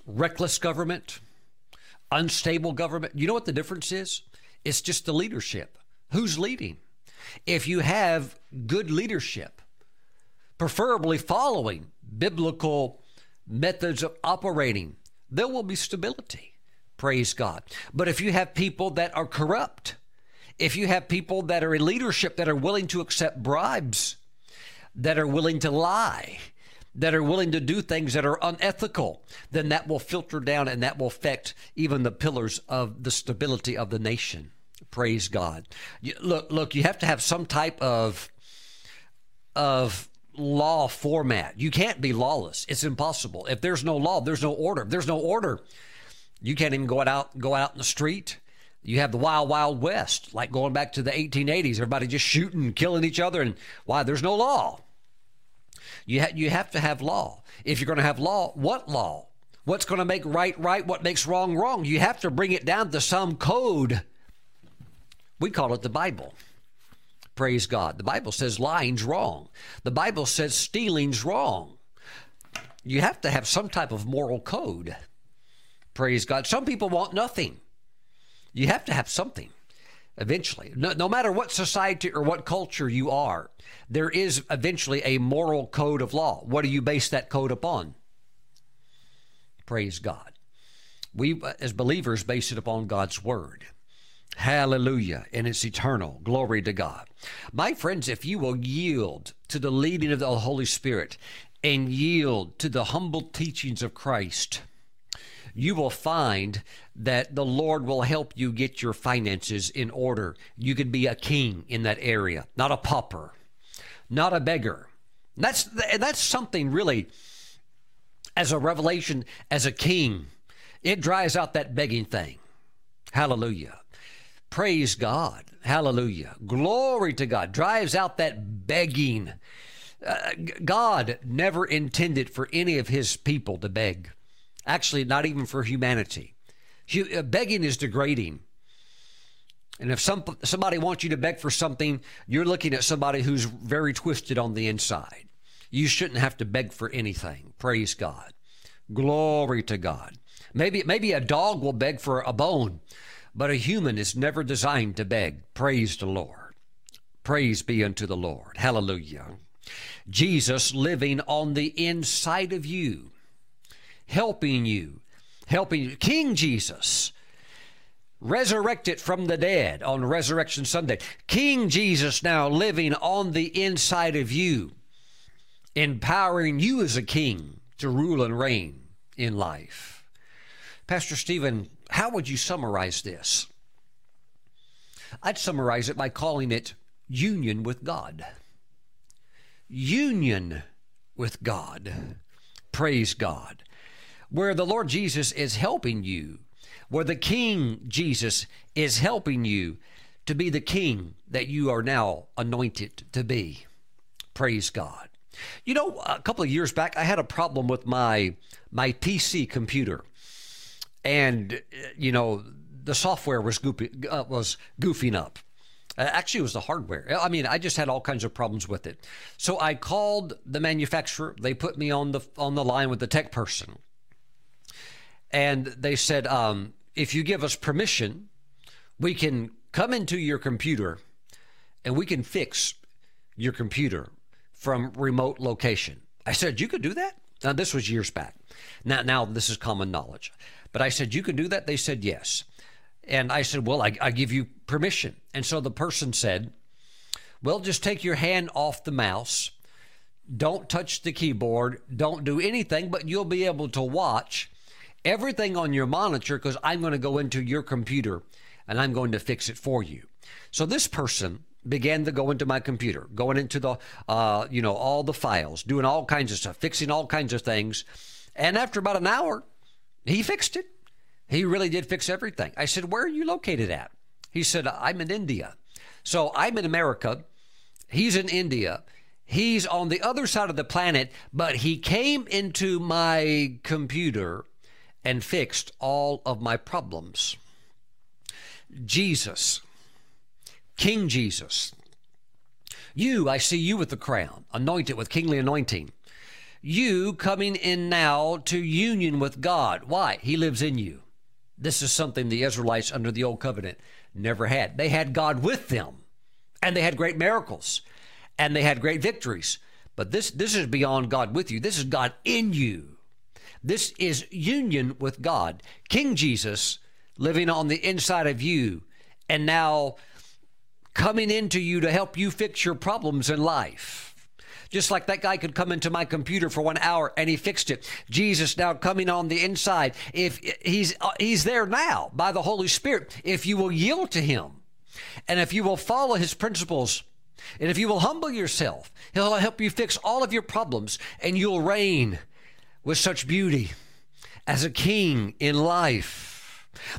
reckless government, unstable government? You know what the difference is? It's just the leadership. Who's leading? If you have good leadership, preferably following biblical methods of operating, there will be stability. Praise God. But if you have people that are corrupt, if you have people that are in leadership that are willing to accept bribes, that are willing to lie, that are willing to do things that are unethical, then that will filter down and that will affect even the pillars of the stability of the nation. Praise God. Look, you have to have some type of law format. You can't be lawless. It's impossible. If there's no law, there's no order. If there's no order, you can't even go out in the street. You have the wild, wild west, like going back to the 1880s, everybody just shooting, killing each other, and why? There's no law. You have to have law. If you're going to have law? What's going to make right? What makes wrong? You have to bring it down to some code. We call it the Bible. Praise God. The Bible says lying's wrong. The Bible says stealing's wrong. You have to have some type of moral code. Praise God. Some people want nothing. You have to have something eventually. No matter what society or what culture you are, there is eventually a moral code of law. What do you base that code upon? Praise God. We, as believers, base it upon God's word. Hallelujah. And it's eternal. Glory to God. My friends, if you will yield to the leading of the Holy Spirit and yield to the humble teachings of Christ, you will find that the Lord will help you get your finances in order. You could be a king in that area, not a pauper, not a beggar. That's something really, as a revelation, as a king, it dries out that begging thing. Hallelujah. Praise God. Hallelujah. Glory to God. Drives out that begging. God never intended for any of his people to beg. Actually, not even for humanity. Begging is degrading. And if somebody wants you to beg for something, you're looking at somebody who's very twisted on the inside. You shouldn't have to beg for anything. Praise God. Glory to God. Maybe a dog will beg for a bone, but a human is never designed to beg. Praise the Lord. Praise be unto the Lord. Hallelujah. Jesus living on the inside of you, helping you. King Jesus, resurrected from the dead on Resurrection Sunday. King Jesus now living on the inside of you, empowering you as a king to rule and reign in life. Pastor Stephen, how would you summarize this? I'd summarize it by calling it union with God. Union with God. Praise God. Where the Lord Jesus is helping you, where the King Jesus is helping you to be the king that you are now anointed to be. Praise God. You know, a couple of years back, I had a problem with my PC computer. And, you know, the software was goofing up. Actually, it was the hardware. I mean, I just had all kinds of problems with it. So I called the manufacturer. They put me on the line with the tech person. And they said, if you give us permission, we can come into your computer and we can fix your computer from remote location. I said, you could do that? Now, this was years back. Now this is common knowledge. But I said, you can do that? They said, yes. And I said, well, I give you permission. And so the person said, well, just take your hand off the mouse. Don't touch the keyboard. Don't do anything, but you'll be able to watch everything on your monitor because I'm going to go into your computer and I'm going to fix it for you. So this person began to go into my computer, going into the, all the files, doing all kinds of stuff, fixing all kinds of things. And after about an hour, he fixed it. He really did fix everything. I said, where are you located at? He said, I'm in India. So I'm in America. He's in India. He's on the other side of the planet, but he came into my computer and fixed all of my problems. Jesus, King Jesus, you, I see you with the crown, anointed with kingly anointing. You coming in now to union with God. Why? He lives in you. This is something the Israelites under the old covenant never had. They had God with them, and they had great miracles, and they had great victories. But this is beyond God with you. This is God in you. This is union with God. King Jesus living on the inside of you, and now coming into you to help you fix your problems in life. Just like that guy could come into my computer for 1 hour and he fixed it. Jesus now coming on the inside. If he's there now by the Holy Spirit, if you will yield to him and if you will follow his principles and if you will humble yourself, he'll help you fix all of your problems and you'll reign with such beauty as a king in life.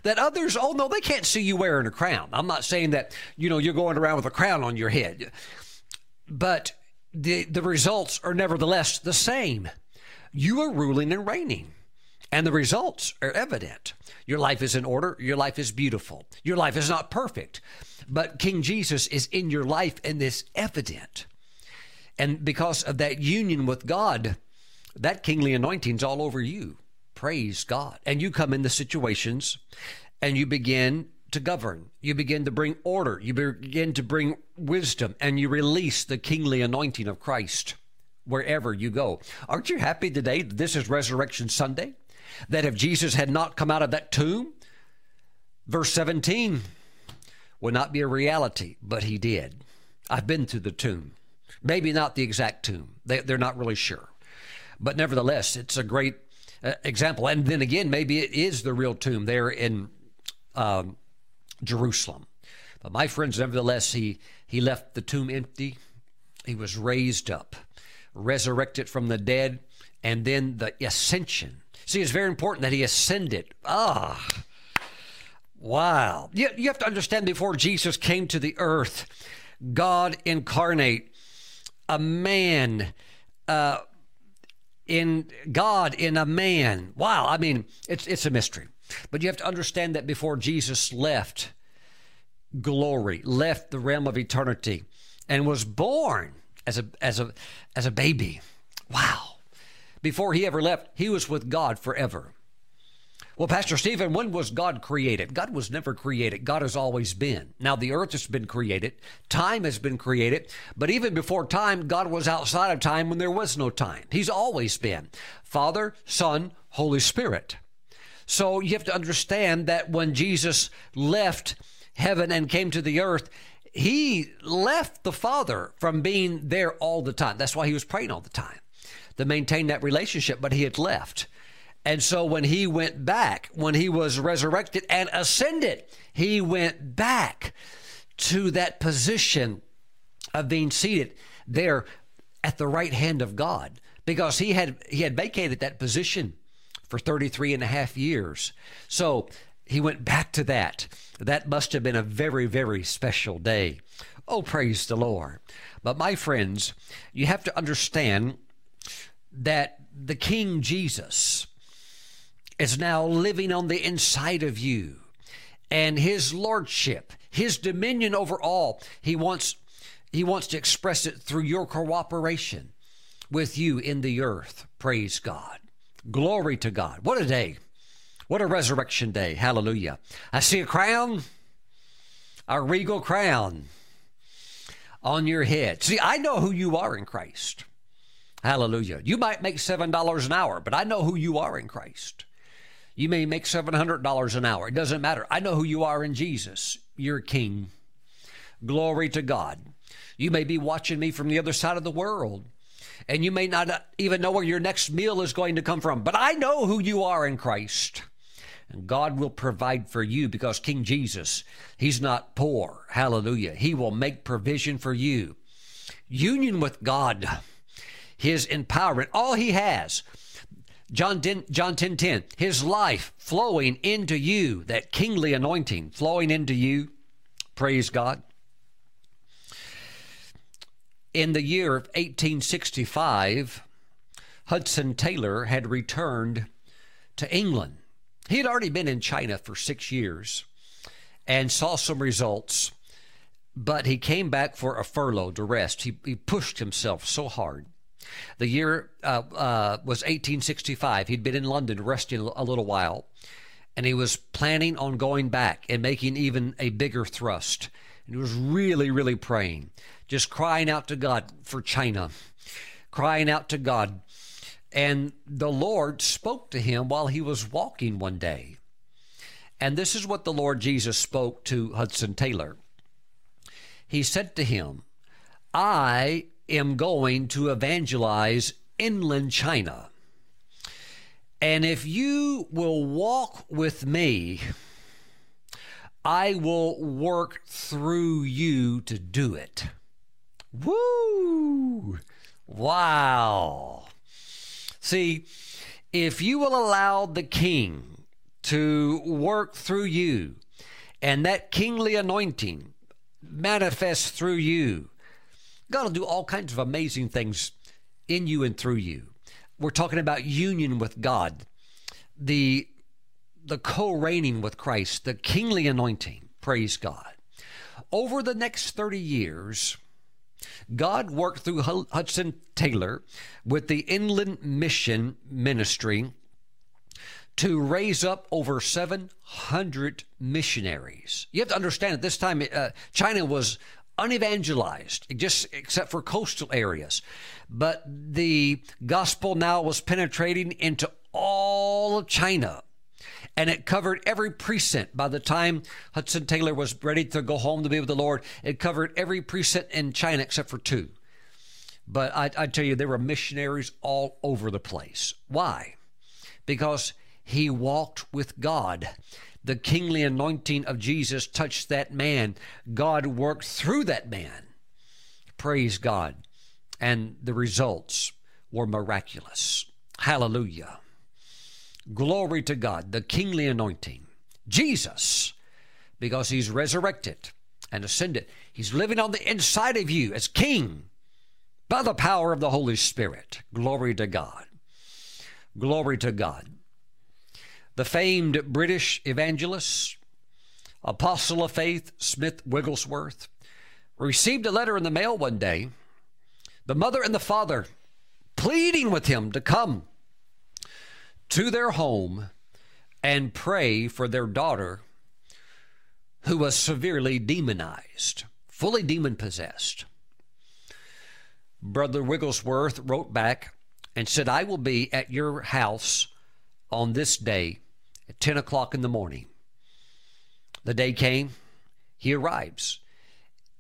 That others, oh no, they can't see you wearing a crown. I'm not saying that, you're going around with a crown on your head, but the results are nevertheless the same. You are ruling and reigning, and the results are evident. Your life is in order. Your life is beautiful. Your life is not perfect, but King Jesus is in your life and is evident. And because of that union with God, that kingly anointing's all over you. Praise God. And you come into situations and you begin to govern. You begin to bring order. You begin to bring wisdom and you release the kingly anointing of Christ wherever you go. Aren't you happy today that this is Resurrection Sunday? That if Jesus had not come out of that tomb, verse 17 would not be a reality, but he did. I've been to the tomb. Maybe not the exact tomb. They're not really sure. But nevertheless, it's a great example. And then again, maybe it is the real tomb there in Jerusalem. But my friends, nevertheless, he left the tomb empty. He was raised up, resurrected from the dead, and then the ascension. See, it's very important that he ascended. Wow. You have to understand, before Jesus came to the earth, God incarnate, a man, in God, in a man. Wow. I mean, it's a mystery. But you have to understand that before Jesus left glory, left the realm of eternity, and was born as a baby. Wow. Before he ever left, he was with God forever. Well, Pastor Stephen, when was God created? God was never created. God has always been. Now, the earth has been created. Time has been created. But even before time, God was outside of time when there was no time. He's always been Father, Son, Holy Spirit. So you have to understand that when Jesus left heaven and came to the earth, he left the Father from being there all the time. That's why he was praying all the time, to maintain that relationship, but he had left. And so when he went back, when he was resurrected and ascended, he went back to that position of being seated there at the right hand of God, because he had vacated that position for 33 and a half years. So he went back to that. That must have been a very, very special day. Oh, praise the Lord. But my friends, you have to understand that the King Jesus is now living on the inside of you, and his lordship, his dominion over all, he wants to express it through your cooperation with you in the earth. Praise God. Glory to God. What a day. What a resurrection day. Hallelujah. I see a crown, a regal crown. on your head. See, I know who you are in Christ. Hallelujah. You might make $7 an hour, but I know who you are in Christ. You may make $700 an hour. It doesn't matter. I know who you are in Jesus. You're King. Glory to God. You may be watching me from the other side of the world, and you may not even know where your next meal is going to come from, but I know who you are in Christ. And God will provide for you because King Jesus, he's not poor. Hallelujah. He will make provision for you. Union with God, his empowerment, all he has. John 10:10, his life flowing into you, that kingly anointing flowing into you. Praise God. In the year of 1865, Hudson Taylor had returned to England. He had already been in China for 6 years and saw some results, but he came back for a furlough to rest. He pushed himself so hard. The year was 1865. He'd been in London resting a little while, and he was planning on going back and making even a bigger thrust. And he was really, really praying, just crying out to God for China, crying out to God. And the Lord spoke to him while he was walking one day. And this is what the Lord Jesus spoke to Hudson Taylor. He said to him, I am going to evangelize inland China. And if you will walk with me, I will work through you to do it. Woo! Wow! See, if you will allow the King to work through you, and that kingly anointing manifests through you, God will do all kinds of amazing things in you and through you. We're talking about union with God, the co-reigning with Christ, the kingly anointing. Praise God. Over the next 30 years, God worked through Hudson Taylor with the Inland Mission Ministry to raise up over 700 missionaries. You have to understand at this time, China was unevangelized, just except for coastal areas. But the gospel now was penetrating into all of China, and it covered every precinct. By the time Hudson Taylor was ready to go home to be with the Lord, it covered every precinct in China except for 2. But I tell you, there were missionaries all over the place. Why? Because he walked with God. The kingly anointing of Jesus touched that man. God worked through that man. Praise God. And the results were miraculous. Hallelujah. Glory to God, the kingly anointing. Jesus, because he's resurrected and ascended, he's living on the inside of you as King by the power of the Holy Spirit. Glory to God. Glory to God. The famed British evangelist, apostle of faith, Smith Wigglesworth, received a letter in the mail one day, the mother and the father pleading with him to come to their home and pray for their daughter, who was severely demonized, fully demon-possessed. Brother Wigglesworth wrote back and said, I will be at your house on this day at 10 o'clock in the morning. The day came. He arrives,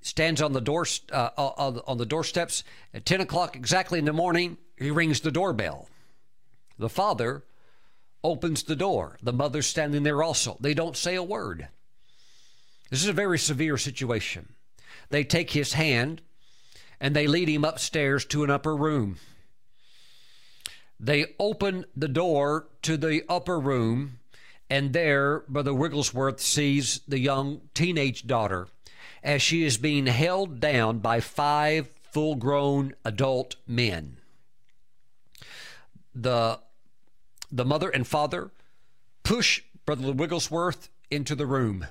stands on the door, on the doorsteps at 10 o'clock exactly in the morning. He rings the doorbell. The father opens the door. The mother's standing there also. They don't say a word. This is a very severe situation. They take his hand and they lead him upstairs to an upper room. They open the door to the upper room, and there Brother Wigglesworth sees the young teenage daughter as she is being held down by 5 full-grown adult men. The mother and father push Brother Wigglesworth into the room.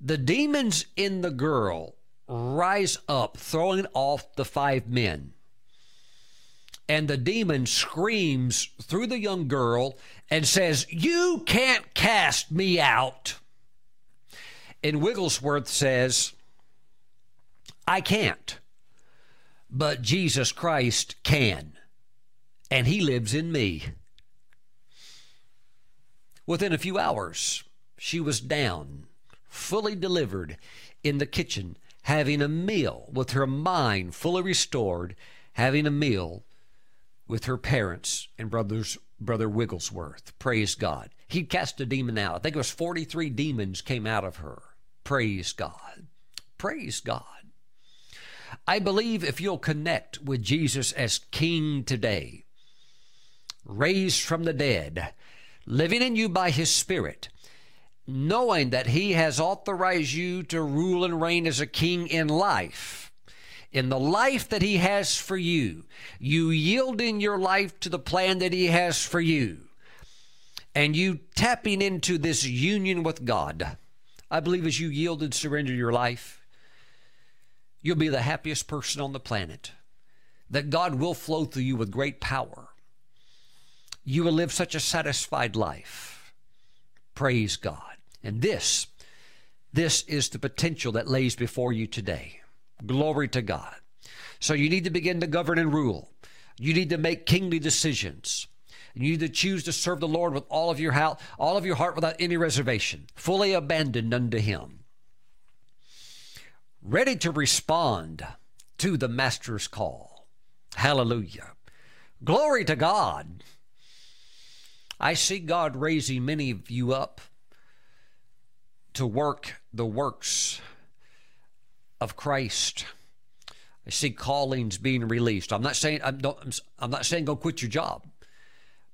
The demons in the girl rise up, throwing off the 5 men. And the demon screams through the young girl and says, you can't cast me out. And Wigglesworth says, I can't, but Jesus Christ can, and He lives in me. Within a few hours, she was down, fully delivered, in the kitchen, having a meal with her mind fully restored, having a meal with her parents and brother Wigglesworth. Praise God. He cast a demon out. I think it was 43 demons came out of her. Praise God. Praise God. I believe if you'll connect with Jesus as King today, raised from the dead, living in you by His Spirit, knowing that He has authorized you to rule and reign as a king in life, in the life that He has for you, you yield in your life to the plan that He has for you, and you tapping into this union with God, I believe as you yield and surrender your life, you'll be the happiest person on the planet, that God will flow through you with great power. You will live such a satisfied life. Praise God. And this is the potential that lays before you today. Glory to God. So you need to begin to govern and rule. You need to make kingly decisions. You need to choose to serve the Lord with all of your heart without any reservation, fully abandoned unto Him, ready to respond to the Master's call. Hallelujah. Glory to God. I see God raising many of you up to work the works of Christ. I see callings being released. I'm not saying go quit your job,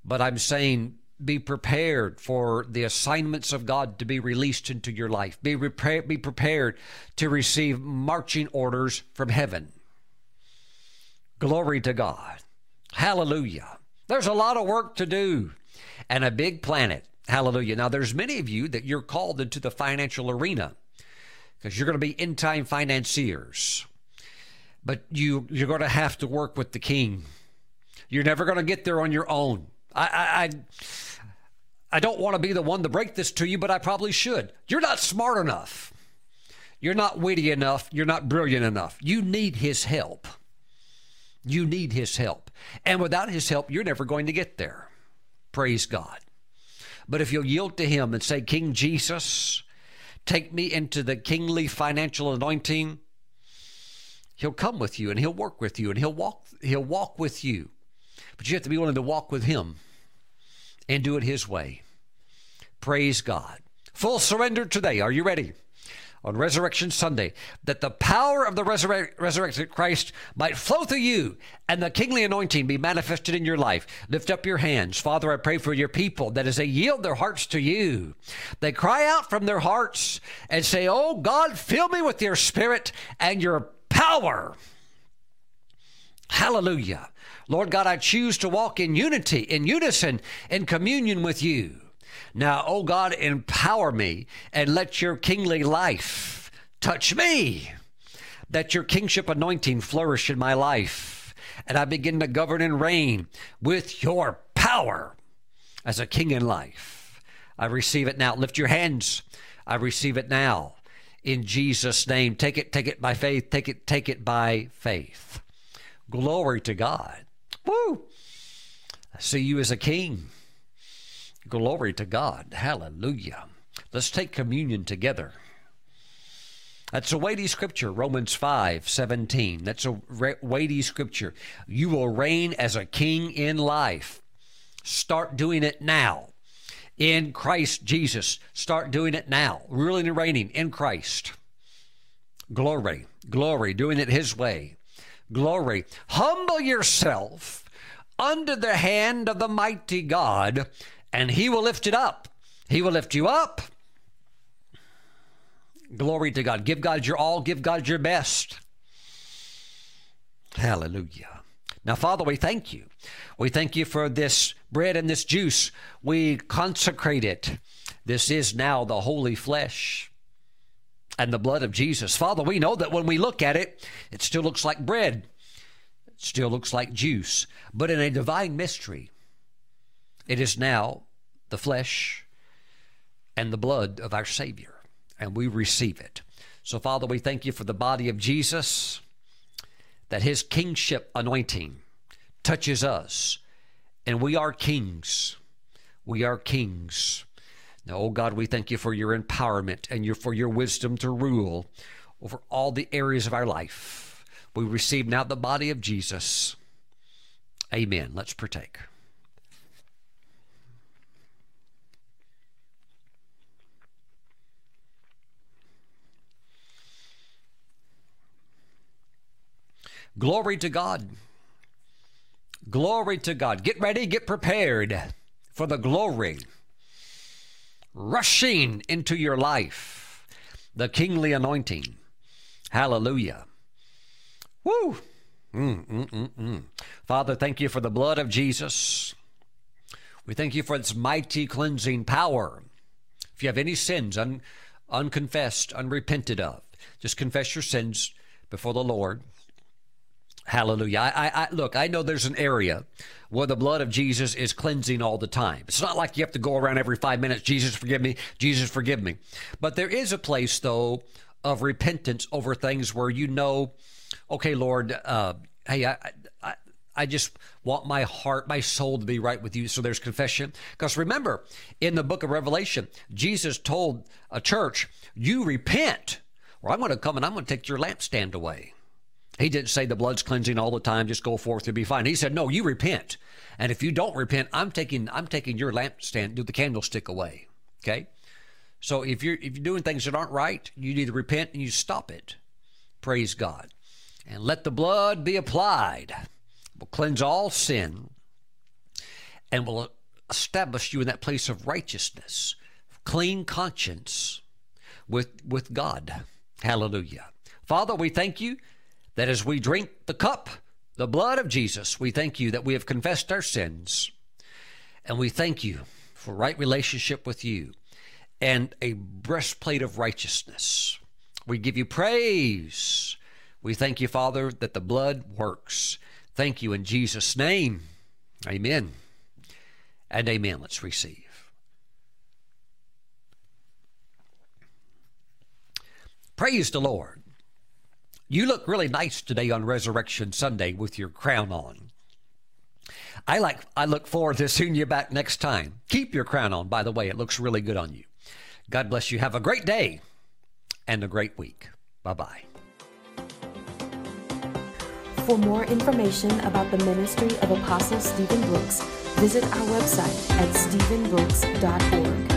but I'm saying be prepared for the assignments of God to be released into your life. Be prepared to receive marching orders from heaven. Glory to God. Hallelujah. There's a lot of work to do. And a big planet. Hallelujah. Now, there's many of you that you're called into the financial arena because you're going to be end-time financiers. But you're going to have to work with the King. You're never going to get there on your own. I don't want to be the one to break this to you, but I probably should. You're not smart enough. You're not witty enough. You're not brilliant enough. You need His help. You need His help. And without His help, you're never going to get there. Praise God. But if you'll yield to Him and say, King Jesus, take me into the kingly financial anointing, He'll come with you and He'll work with you and He'll walk with you. But you have to be willing to walk with Him and do it His way. Praise God. Full surrender today. Are you ready? On Resurrection Sunday, that the power of the resurrected Christ might flow through you and the kingly anointing be manifested in your life. Lift up your hands. Father, I pray for your people that as they yield their hearts to you, they cry out from their hearts and say, oh God, fill me with your Spirit and your power. Hallelujah. Lord God, I choose to walk in unity, in unison, in communion with you. Now, oh God, empower me and let your kingly life touch me, that your kingship anointing flourish in my life, and I begin to govern and reign with your power as a king in life. I receive it now. Lift your hands. I receive it now in Jesus' name. Take it by faith. Take it by faith. Glory to God. Woo! I see you as a king. Glory to God. Hallelujah. Let's take communion together. That's a weighty scripture, Romans 5:17. That's a weighty scripture. You will reign as a king in life. Start doing it now. In Christ Jesus. Start doing it now. Ruling and reigning in Christ. Glory. Glory. Doing it His way. Glory. Humble yourself under the hand of the mighty God, and He will lift it up. He will lift you up. Glory to God. Give God your all. Give God your best. Hallelujah. Now, Father, we thank you. We thank you for this bread and this juice. We consecrate it. This is now the holy flesh and the blood of Jesus. Father, we know that when we look at it, it still looks like bread. It still looks like juice. But in a divine mystery, it is now the flesh and the blood of our Savior, and we receive it. So, Father, we thank you for the body of Jesus, that his kingship anointing touches us, and we are kings. We are kings. Now, oh God, we thank you for your empowerment and for your wisdom to rule over all the areas of our life. We receive now the body of Jesus. Amen. Let's partake. Glory to God. Glory to God. Get ready, get prepared for the glory rushing into your life. The kingly anointing. Hallelujah. Woo. Father, thank you for the blood of Jesus. We thank you for its mighty cleansing power. If you have any sins unconfessed, unrepented of, just confess your sins before the Lord. Hallelujah. Look, I know there's an area where the blood of Jesus is cleansing all the time. It's not like you have to go around every 5 minutes, Jesus, forgive me, Jesus, forgive me. But there is a place, though, of repentance over things where you know, okay, Lord, hey, I just want my heart, my soul to be right with you. So there's confession. Because remember, in the book of Revelation, Jesus told a church, you repent, or I'm going to come and I'm going to take your lampstand away. He didn't say the blood's cleansing all the time, just go forth and be fine. He said, no, you repent. And if you don't repent, I'm taking your lampstand, the candlestick away. Okay? So if you're doing things that aren't right, you need to repent and you stop it. Praise God. And let the blood be applied. It will cleanse all sin and will establish you in that place of righteousness, clean conscience with God. Hallelujah. Father, we thank you that as we drink the cup, the blood of Jesus, we thank you that we have confessed our sins, and we thank you for right relationship with you and a breastplate of righteousness. We give you praise. We thank you, Father, that the blood works. Thank you in Jesus' name. Amen and amen. Let's receive. Praise the Lord. You look really nice today on Resurrection Sunday with your crown on. I look forward to seeing you back next time. Keep your crown on, by the way. It looks really good on you. God bless you. Have a great day and a great week. Bye-bye. For more information about the ministry of Apostle Stephen Brooks, visit our website at stephenbrooks.org.